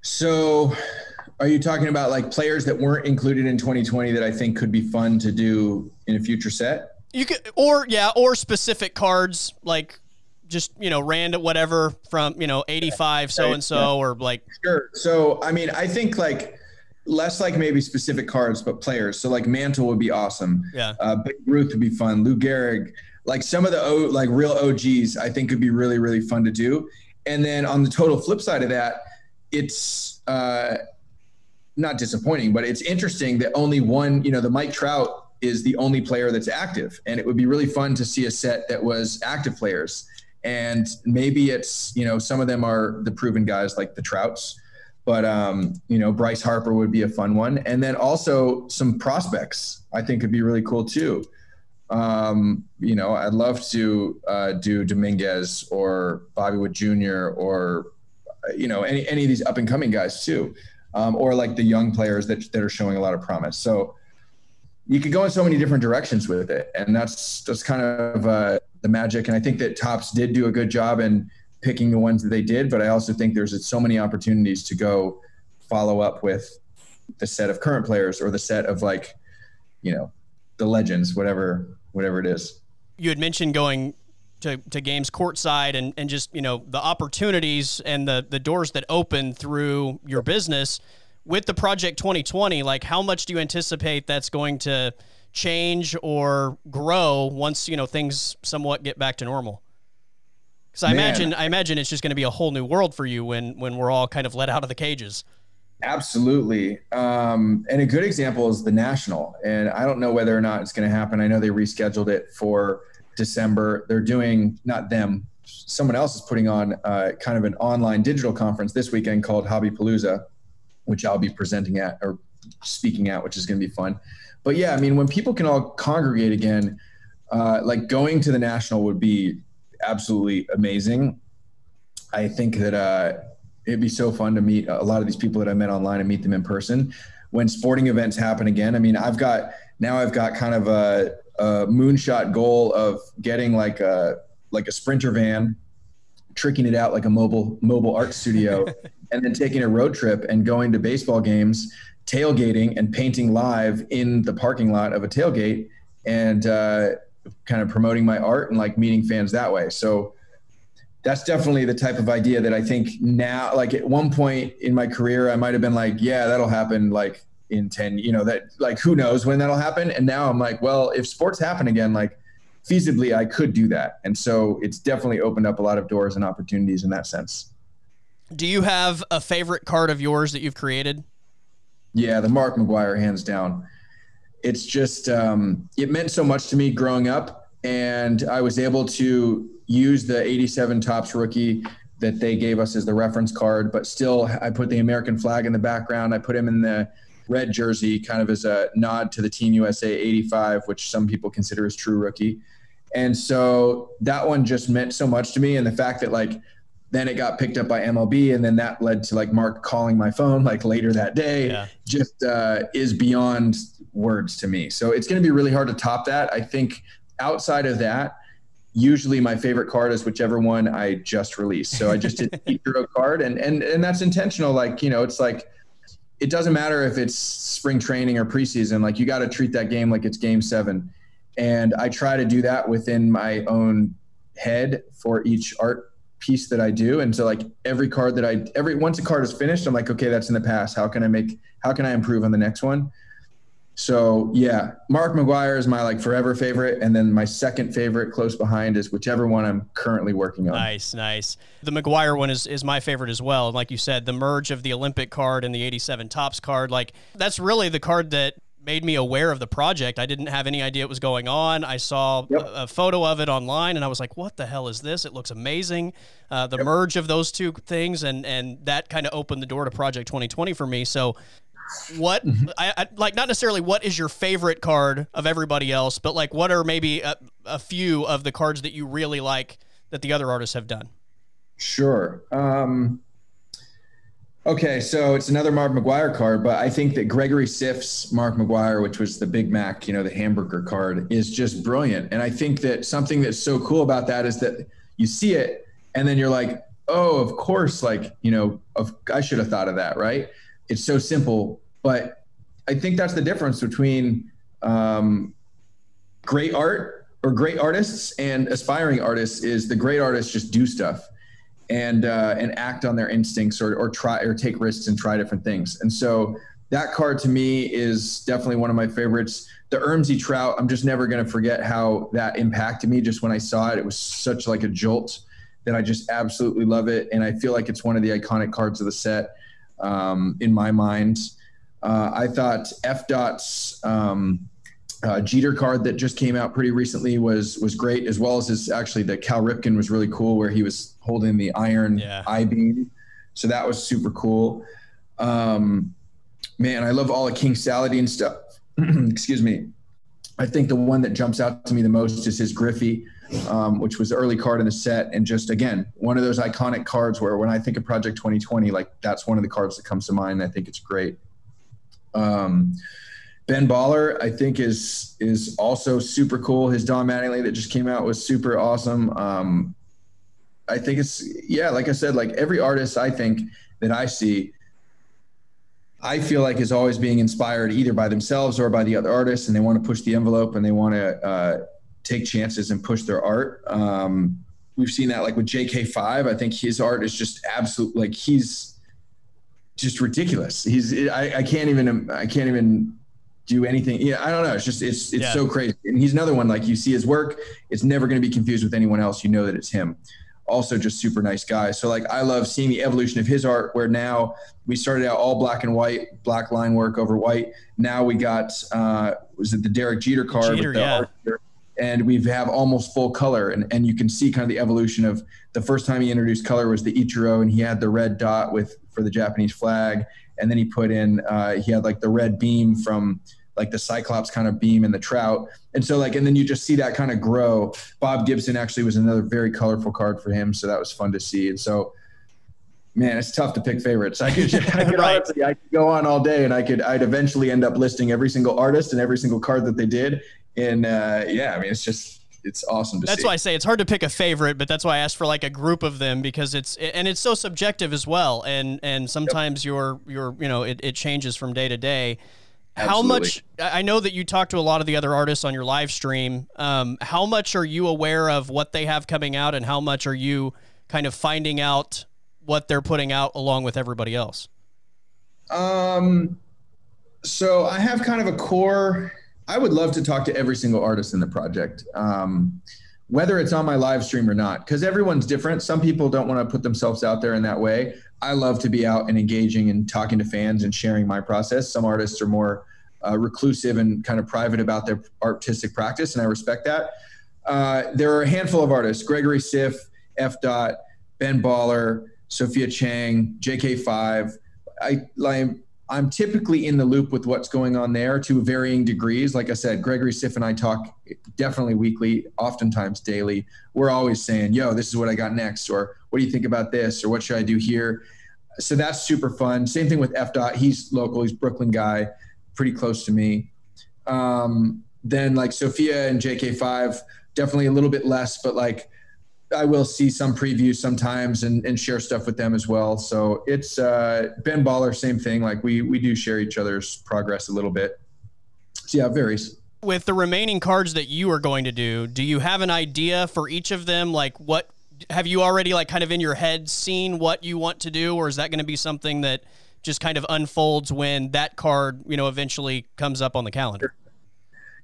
So are you talking about like players that weren't included in twenty twenty that I think could be fun to do in a future set? You could, or yeah, or specific cards like, just, you know, random whatever from, you know, eighty-five so-and-so or like. Sure. So, I mean, I think like less like maybe specific cards, but players. So like Mantle would be awesome. Yeah. Uh, Babe Ruth would be fun. Lou Gehrig, like some of the o, like real O Gs, I think could be really, really fun to do. And then on the total flip side of that, it's uh, not disappointing, but it's interesting that only one, you know, the Mike Trout is the only player that's active. And it would be really fun to see a set that was active players. And maybe it's, you know, some of them are the proven guys like the Trouts, but, um, you know, Bryce Harper would be a fun one. And then also some prospects I think would be really cool too. Um, you know, I'd love to uh, do Dominguez or Bobby Wood Junior or, you know, any, any of these up and coming guys too. Um, or like the young players that that are showing a lot of promise. So you could go in so many different directions with it. And that's, that's kind of uh the magic. And I think that Topps did do a good job in picking the ones that they did, but I also think there's so many opportunities to go follow up with the set of current players or the set of like, you know, the legends, whatever, whatever it is. You had mentioned going to, to games courtside and, and just, you know, the opportunities and the, the doors that open through your business with the Project twenty twenty, like how much do you anticipate that's going to change or grow once, you know, things somewhat get back to normal? Because I Man. imagine I imagine it's just going to be a whole new world for you when when we're all kind of let out of the cages. Absolutely. Um, and a good example is the National. And I don't know whether or not it's going to happen. I know they rescheduled it for December. They're doing, not them, someone else is putting on uh, kind of an online digital conference this weekend called Hobbypalooza, which I'll be presenting at or speaking at, which is going to be fun. But yeah, I mean, when people can all congregate again, uh, like going to the National would be absolutely amazing. I think that uh, it'd be so fun to meet a lot of these people that I met online and meet them in person. When sporting events happen again, I mean, I've got, now I've got kind of a, a moonshot goal of getting like a, like a sprinter van, tricking it out like a mobile, mobile art studio, and then taking a road trip and going to baseball games, tailgating and painting live in the parking lot of a tailgate and uh, kind of promoting my art and like meeting fans that way. So that's definitely the type of idea that I think now, like at one point in my career, I might've been like, yeah, that'll happen like in ten, you know, that like, who knows when that'll happen. And now I'm like, well, if sports happen again, like feasibly I could do that. And so it's definitely opened up a lot of doors and opportunities in that sense. Do you have a favorite card of yours that you've created? Yeah, the Mark McGwire, hands down. It's just, um, it meant so much to me growing up, and I was able to use the eighty-seven Topps rookie that they gave us as the reference card, but still I put the American flag in the background. I put him in the red jersey kind of as a nod to the Team U S A eighty-five, which some people consider his true rookie. And so that one just meant so much to me. And the fact that like, then it got picked up by M L B, and then that led to like Mark calling my phone like later that day. Yeah. Just uh, is beyond words to me. So it's going to be really hard to top that. I think outside of that, usually my favorite card is whichever one I just released. So I just did the Ichiro card, and and and that's intentional. Like, you know, it's like it doesn't matter if it's spring training or preseason. Like you got to treat that game like it's game seven, and I try to do that within my own head for each art piece that I do. And so like every card that I, every, once a card is finished, I'm like, okay, that's in the past. How can I make, how can I improve on the next one? So yeah, Mark McGwire is my like forever favorite. And then my second favorite close behind is whichever one I'm currently working on. Nice, nice. The McGwire one is, is my favorite as well. And like you said, the merge of the Olympic card and the eighty-seven Topps card, like that's really the card that made me aware of the project. I didn't have any idea it was going on. I saw yep. a, a photo of it online and I was like, what the hell is this? It looks amazing. Uh, the yep. merge of those two things. And, and that kind of opened the door to Project twenty twenty for me. So what I, I like, not necessarily what is your favorite card of everybody else, but like what are maybe a, a few of the cards that you really like that the other artists have done? Sure. Um, okay, so it's another Mark McGwire card, but I think that Gregory Siff's Mark McGwire, which was the Big Mac, you know, the hamburger card, is just brilliant. And I think that something that's so cool about that is that you see it and then you're like, oh, of course, like, you know, of, I should have thought of that, right? It's so simple, but I think that's the difference between um, great art or great artists and aspiring artists is the great artists just do stuff and uh, and act on their instincts or or try or take risks and try different things. And so that card to me is definitely one of my favorites. The Ermsy Trout, I'm just never gonna forget how that impacted me just when I saw it. It was such like a jolt that I just absolutely love it. And I feel like it's one of the iconic cards of the set. Um, in my mind, uh, I thought F DOT's um, uh, Jeter card that just came out pretty recently was was great, as well as his actually the Cal Ripken was really cool where he was holding the iron yeah. I beam, so that was super cool. Um, man, I love all the King Saladin stuff. Excuse me. I think the one that jumps out to me the most is his Griffey, um, which was the early card in the set. And just, again, one of those iconic cards where when I think of Project twenty twenty, like that's one of the cards that comes to mind. I think it's great. Um, Ben Baller, I think is, is also super cool. His Don Mattingly that just came out was super awesome. Um, I think it's, yeah, like I said, like every artist I think that I see, I feel like is always being inspired either by themselves or by the other artists, and they want to push the envelope and they want to uh, take chances and push their art. Um, we've seen that like with J K five. I think his art is just absolute. Like he's just ridiculous. He's I, I can't even I can't even do anything. Yeah, I don't know. It's just it's it's yeah. so crazy. And he's another one. Like you see his work, it's never going to be confused with anyone else. You know that it's him. Also just super nice guy. So like, I love seeing the evolution of his art where now we started out all black and white, black line work over white. Now we got, uh, was it the Derek Jeter card? Jeter, with the yeah. art, and we have almost full color. And, and you can see kind of the evolution of the first time he introduced color was the Ichiro, and he had the red dot with, for the Japanese flag. And then he put in, uh, he had like the red beam from like the Cyclops kind of beam and the Trout. And so like, and then you just see that kind of grow. Bob Gibson actually was another very colorful card for him. So that was fun to see. And so, man, it's tough to pick favorites. I could, I could, right. honestly, I could go on all day and I could, I'd eventually end up listing every single artist and every single card that they did. And uh, yeah, I mean, it's just, it's awesome to that's see. That's why I say it's hard to pick a favorite, but that's why I asked for like a group of them because it's, and it's so subjective as well. And, and sometimes yep. your, your, you know, it, it changes from day to day. How Absolutely. much, I know that you talk to a lot of the other artists on your live stream. Um, how much are you aware of what they have coming out and how much are you kind of finding out what they're putting out along with everybody else? Um, so I have kind of a core, I would love to talk to every single artist in the project, um, whether it's on my live stream or not, because everyone's different. Some people don't want to put themselves out there in that way. I love to be out and engaging and talking to fans and sharing my process. Some artists are more uh, reclusive and kind of private about their artistic practice, and I respect that. Uh, there are a handful of artists, Gregory Siff, F DOT, Ben Baller, Sophia Chang, J K five. I, I'm, I'm typically in the loop with what's going on there to varying degrees. Like I said, Gregory Siff and I talk definitely weekly, oftentimes daily. We're always saying, yo, this is what I got next, or what do you think about this, or what should I do here? So that's super fun. Same thing with F DOT. He's local. He's a Brooklyn guy, pretty close to me. Um, then like Sophia and J K five, definitely a little bit less, but like I will see some previews sometimes and, and share stuff with them as well. So it's uh, Ben Baller, same thing. Like we we do share each other's progress a little bit. So yeah, it varies. With the remaining cards that you are going to do, do you have an idea for each of them? Like what, have you already like kind of in your head seen what you want to do, or is that going to be something that just kind of unfolds when that card, you know, eventually comes up on the calendar?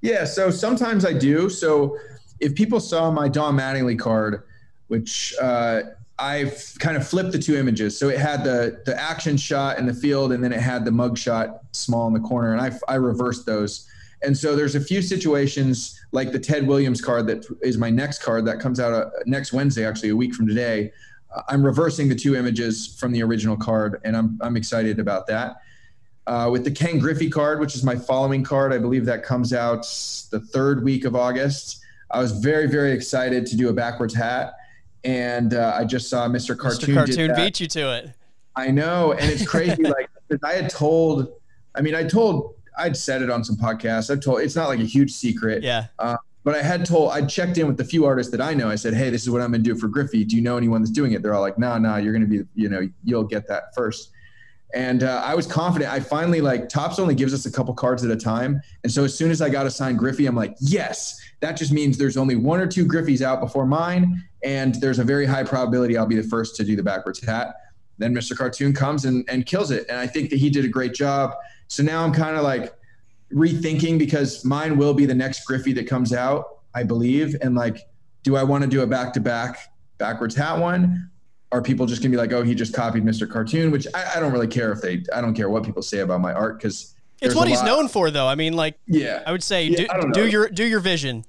Yeah, so sometimes I do. So if people saw my Don Mattingly card, which uh, I've kind of flipped the two images. So it had the the action shot in the field, and then it had the mug shot small in the corner, and I, I reversed those. And so there's a few situations like the Ted Williams card that is my next card that comes out uh, next Wednesday, actually a week from today. Uh, I'm reversing the two images from the original card, and I'm I'm excited about that. Uh, with the Ken Griffey card, which is my following card, I believe that comes out the third week of August. I was very, very excited to do a backwards hat, and uh, I just saw Mister Cartoon. Mister Cartoon did that. Beat you to it. I know, and it's crazy. Like I had told, I mean, I told. I'd said it on some podcasts. I've told, it's not like a huge secret. Yeah. Uh, but I had told, I checked in with a few artists that I know. I said, hey, this is what I'm going to do for Griffey. Do you know anyone that's doing it? They're all like, no, nah, no, nah, you're going to be, you know, you'll get that first. And uh, I was confident. I finally like Topps only gives us a couple cards at a time. And so as soon as I got assigned Griffey, I'm like, yes, that just means there's only one or two Griffies out before mine. And there's a very high probability I'll be the first to do the backwards hat. Then Mister Cartoon comes and, and kills it. And I think that he did a great job. So now I'm kind of like rethinking, because mine will be the next Griffey that comes out, I believe. And like, do I want to do a back-to-back backwards hat one? Are people just going to be like, oh, he just copied Mister Cartoon, which I, I don't really care if they, I don't care what people say about my art. Cause it's what he's known for though. I mean, like, yeah, I would say do, do your, do your vision.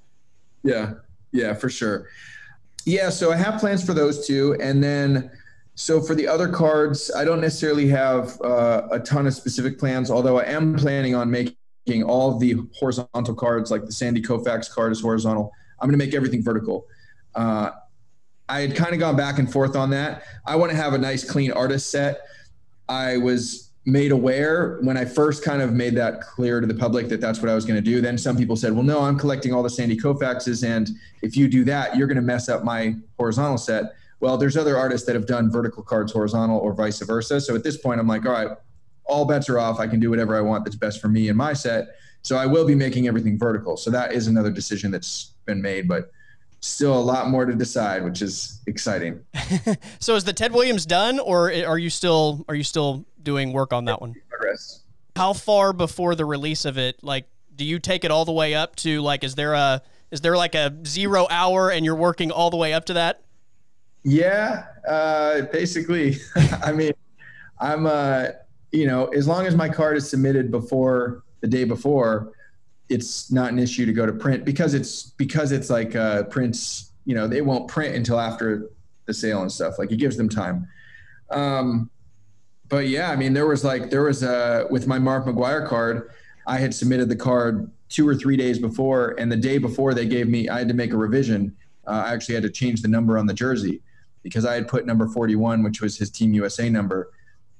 Yeah. Yeah, for sure. Yeah. So I have plans for those two. And then, so for the other cards, I don't necessarily have uh, a ton of specific plans, although I am planning on making all the horizontal cards, like the Sandy Koufax card is horizontal. I'm going to make everything vertical. Uh, I had kind of gone back and forth on that. I want to have a nice, clean artist set. I was made aware when I first kind of made that clear to the public that that's what I was going to do. Then some people said, well, no, I'm collecting all the Sandy Koufaxes, and if you do that, you're going to mess up my horizontal set. Well, there's other artists that have done vertical cards horizontal or vice versa. So at this point, I'm like, all right, all bets are off. I can do whatever I want that's best for me and my set. So I will be making everything vertical. So that is another decision that's been made, but still a lot more to decide, which is exciting. So is the Ted Williams done, or are you still are you still doing work on that one? Progress. How far before the release of it, like, do you take it all the way up to, like, is there a is there like a zero hour and you're working all the way up to that? Yeah, uh, basically. I mean, I'm, uh, you know, as long as my card is submitted before the day before, it's not an issue to go to print, because it's because it's like uh, prints, you know, they won't print until after the sale and stuff. Like, it gives them time. Um, but yeah, I mean, there was like there was a with my Mark McGwire card, I had submitted the card two or three days before, and the day before they gave me, I had to make a revision. Uh, I actually had to change the number on the jersey, because I had put number forty-one, which was his Team U S A number.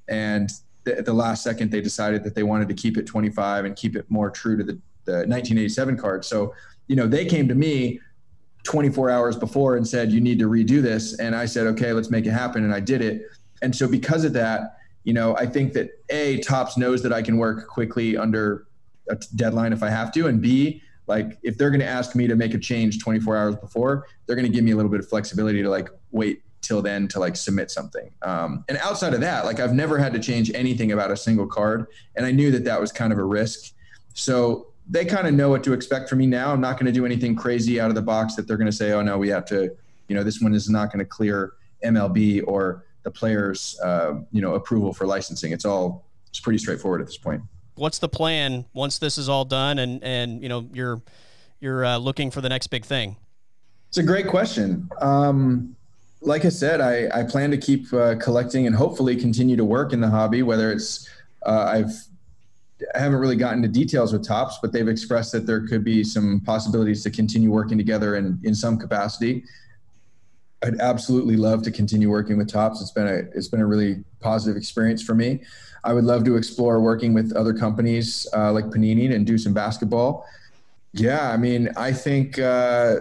And th- at the last second, they decided that they wanted to keep it twenty-five and keep it more true to the, the nineteen eighty-seven card. So, you know, they came to me twenty-four hours before and said, you need to redo this. And I said, okay, let's make it happen. And I did it. And so because of that, you know, I think that A, Topps knows that I can work quickly under a t- deadline if I have to. And B, like, if they're going to ask me to make a change twenty-four hours before, they're going to give me a little bit of flexibility to like wait till then to like submit something. Um, and outside of that, like, I've never had to change anything about a single card. And I knew that that was kind of a risk. So they kind of know what to expect from me now. I'm not going to do anything crazy out of the box that they're going to say, oh no, we have to, you know, this one is not going to clear M L B or the players, uh, you know, approval for licensing. It's all, it's pretty straightforward at this point. What's the plan once this is all done and, and, you know, you're, you're uh, looking for the next big thing? It's a great question. Um, Like I said, I, I plan to keep uh, collecting and hopefully continue to work in the hobby, whether it's uh, I've, I haven't really gotten to details with Topps, but they've expressed that there could be some possibilities to continue working together in, in some capacity. I'd absolutely love to continue working with Topps. It's been a, it's been a really positive experience for me. I would love to explore working with other companies uh, like Panini and do some basketball. Yeah, I mean, I think uh,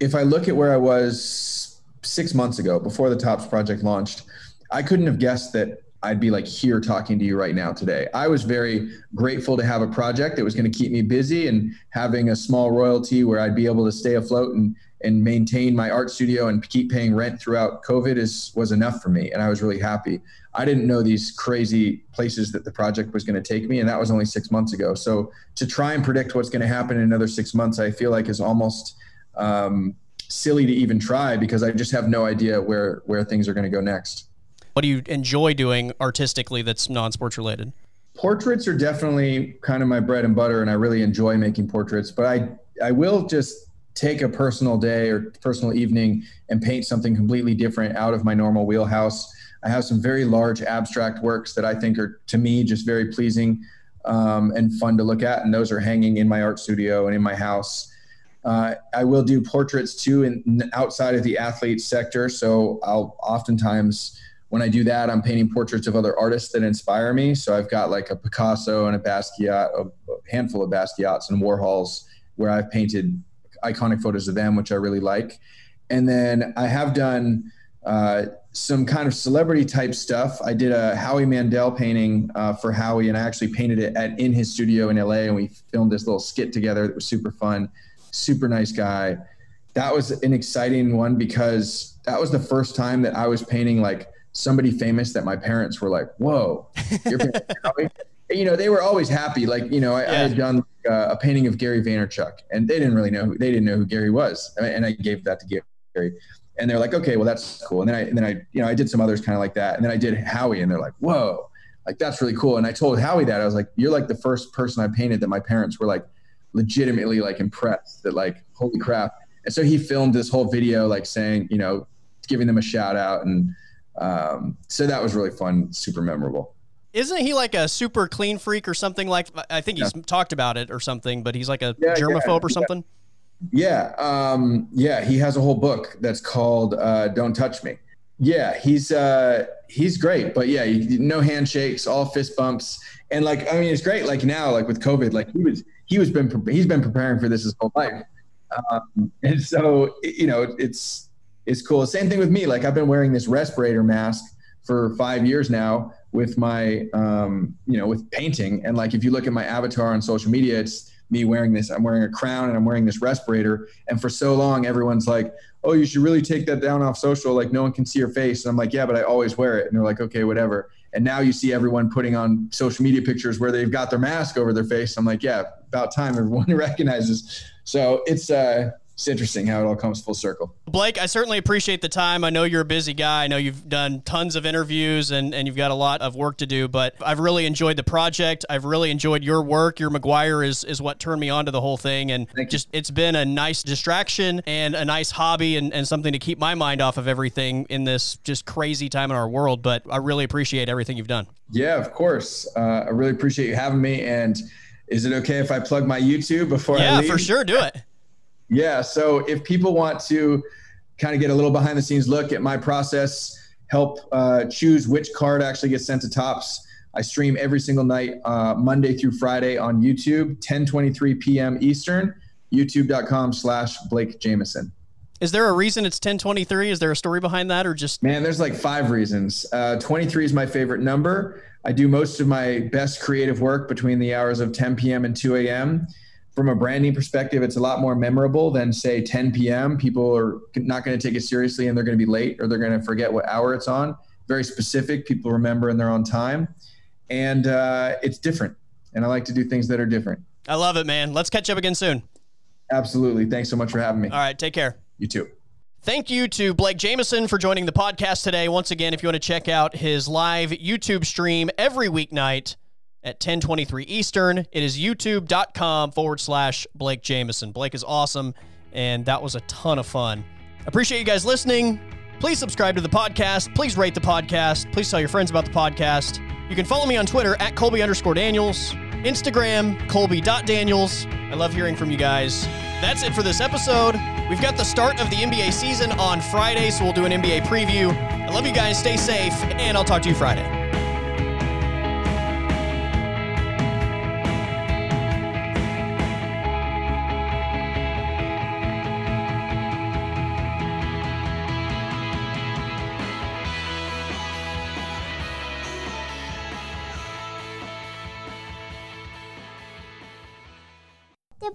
if I look at where I was six months ago, before the Topps Project launched, I couldn't have guessed that I'd be like here talking to you right now today. I was very grateful to have a project that was going to keep me busy and having a small royalty where I'd be able to stay afloat and and maintain my art studio and keep paying rent throughout COVID is was enough for me. And I was really happy. I didn't know these crazy places that the project was going to take me. And that was only six months ago. So to try and predict what's going to happen in another six months, I feel like is almost um, silly to even try, because I just have no idea where, where things are going to go next. What do you enjoy doing artistically that's non-sports related? Portraits are definitely kind of my bread and butter, and I really enjoy making portraits, but I, I will just take a personal day or personal evening and paint something completely different out of my normal wheelhouse. I have some very large abstract works that I think are, to me, just very pleasing um, and fun to look at. And those are hanging in my art studio and in my house. Uh, I will do portraits too, in outside of the athlete sector. So I'll oftentimes, when I do that, I'm painting portraits of other artists that inspire me. So I've got like a Picasso and a Basquiat, a handful of Basquiats and Warhols, where I've painted iconic photos of them, which I really like. And then I have done uh, some kind of celebrity type stuff. I did a Howie Mandel painting uh, for Howie, and I actually painted it at in his studio in L A, and we filmed this little skit together that was super fun. Super nice guy. That was an exciting one, because that was the first time that I was painting like somebody famous that my parents were like, whoa, you're painting Howie? You know, they were always happy. Like, you know, I, yeah. I had done uh, a painting of Gary Vaynerchuk, and they didn't really know who, they didn't know who Gary was. I mean, and I gave that to Gary, and they're like, okay, well, that's cool. And then I, and then I, you know, I did some others kind of like that. And then I did Howie, and they're like, whoa, like, that's really cool. And I told Howie that, I was like, you're like the first person I painted that my parents were like legitimately like impressed, that like, holy crap. And so he filmed this whole video, like saying, you know, giving them a shout out. And um, so that was really fun. Super memorable. Isn't he like a super clean freak or something? Like, I think he's yeah. talked about it or something, but he's like a yeah, germaphobe yeah, or something. Yeah. Um, yeah. He has a whole book that's called uh, Don't Touch Me. Yeah. He's, uh, he's great, but yeah, you, no handshakes, all fist bumps. And like, I mean, it's great. Like now, like with COVID, like he was, he was been, he's been preparing for this his whole life. Um, and so, you know, it's, it's cool. Same thing with me. Like I've been wearing this respirator mask for five years now with my, um, you know, with painting. And like, if you look at my avatar on social media, it's me wearing this, I'm wearing a crown and I'm wearing this respirator. And for so long, everyone's like, oh, you should really take that down off social. Like no one can see your face. And I'm like, yeah, but I always wear it. And they're like, okay, whatever. And now you see everyone putting on social media pictures where they've got their mask over their face. I'm like, yeah, about time everyone recognizes. So it's, uh, It's interesting how it all comes full circle. Blake, I certainly appreciate the time. I know you're a busy guy. I know you've done tons of interviews and, and you've got a lot of work to do, but I've really enjoyed the project. I've really enjoyed your work. Your McGwire is, is what turned me on to the whole thing. And just it's been a nice distraction and a nice hobby and, and something to keep my mind off of everything in this just crazy time in our world. But I really appreciate everything you've done. Yeah, of course. Uh, I really appreciate you having me. And is it okay if I plug my YouTube before yeah, I leave? Yeah, for sure. Do it. Yeah. So if people want to kind of get a little behind the scenes look at my process, help uh, choose which card actually gets sent to Topps. I stream every single night, uh, Monday through Friday on YouTube, ten twenty-three p.m. Eastern, youtube.com slash Blake Jamieson. Is there a reason it's ten twenty-three? Is there a story behind that or just? Man, there's like five reasons. Uh, twenty-three is my favorite number. I do most of my best creative work between the hours of ten p.m. and two a.m. From a branding perspective, it's a lot more memorable than say ten p.m. People are not going to take it seriously and they're going to be late or they're going to forget what hour it's on. Very specific. People remember and they're on time. And uh, it's different. And I like to do things that are different. I love it, man. Let's catch up again soon. Absolutely. Thanks so much for having me. All right. Take care. You too. Thank you to Blake Jamieson for joining the podcast today. Once again, if you want to check out his live YouTube stream every weeknight, at ten twenty-three Eastern. It is youtube.com forward slash Blake Jamieson. Blake is awesome, and that was a ton of fun. Appreciate you guys listening. Please subscribe to the podcast. Please rate the podcast. Please tell your friends about the podcast. You can follow me on Twitter at Colby underscore Daniels. Instagram, Colby.Daniels. I love hearing from you guys. That's it for this episode. We've got the start of the N B A season on Friday, so we'll do an N B A preview. I love you guys. Stay safe, and I'll talk to you Friday. The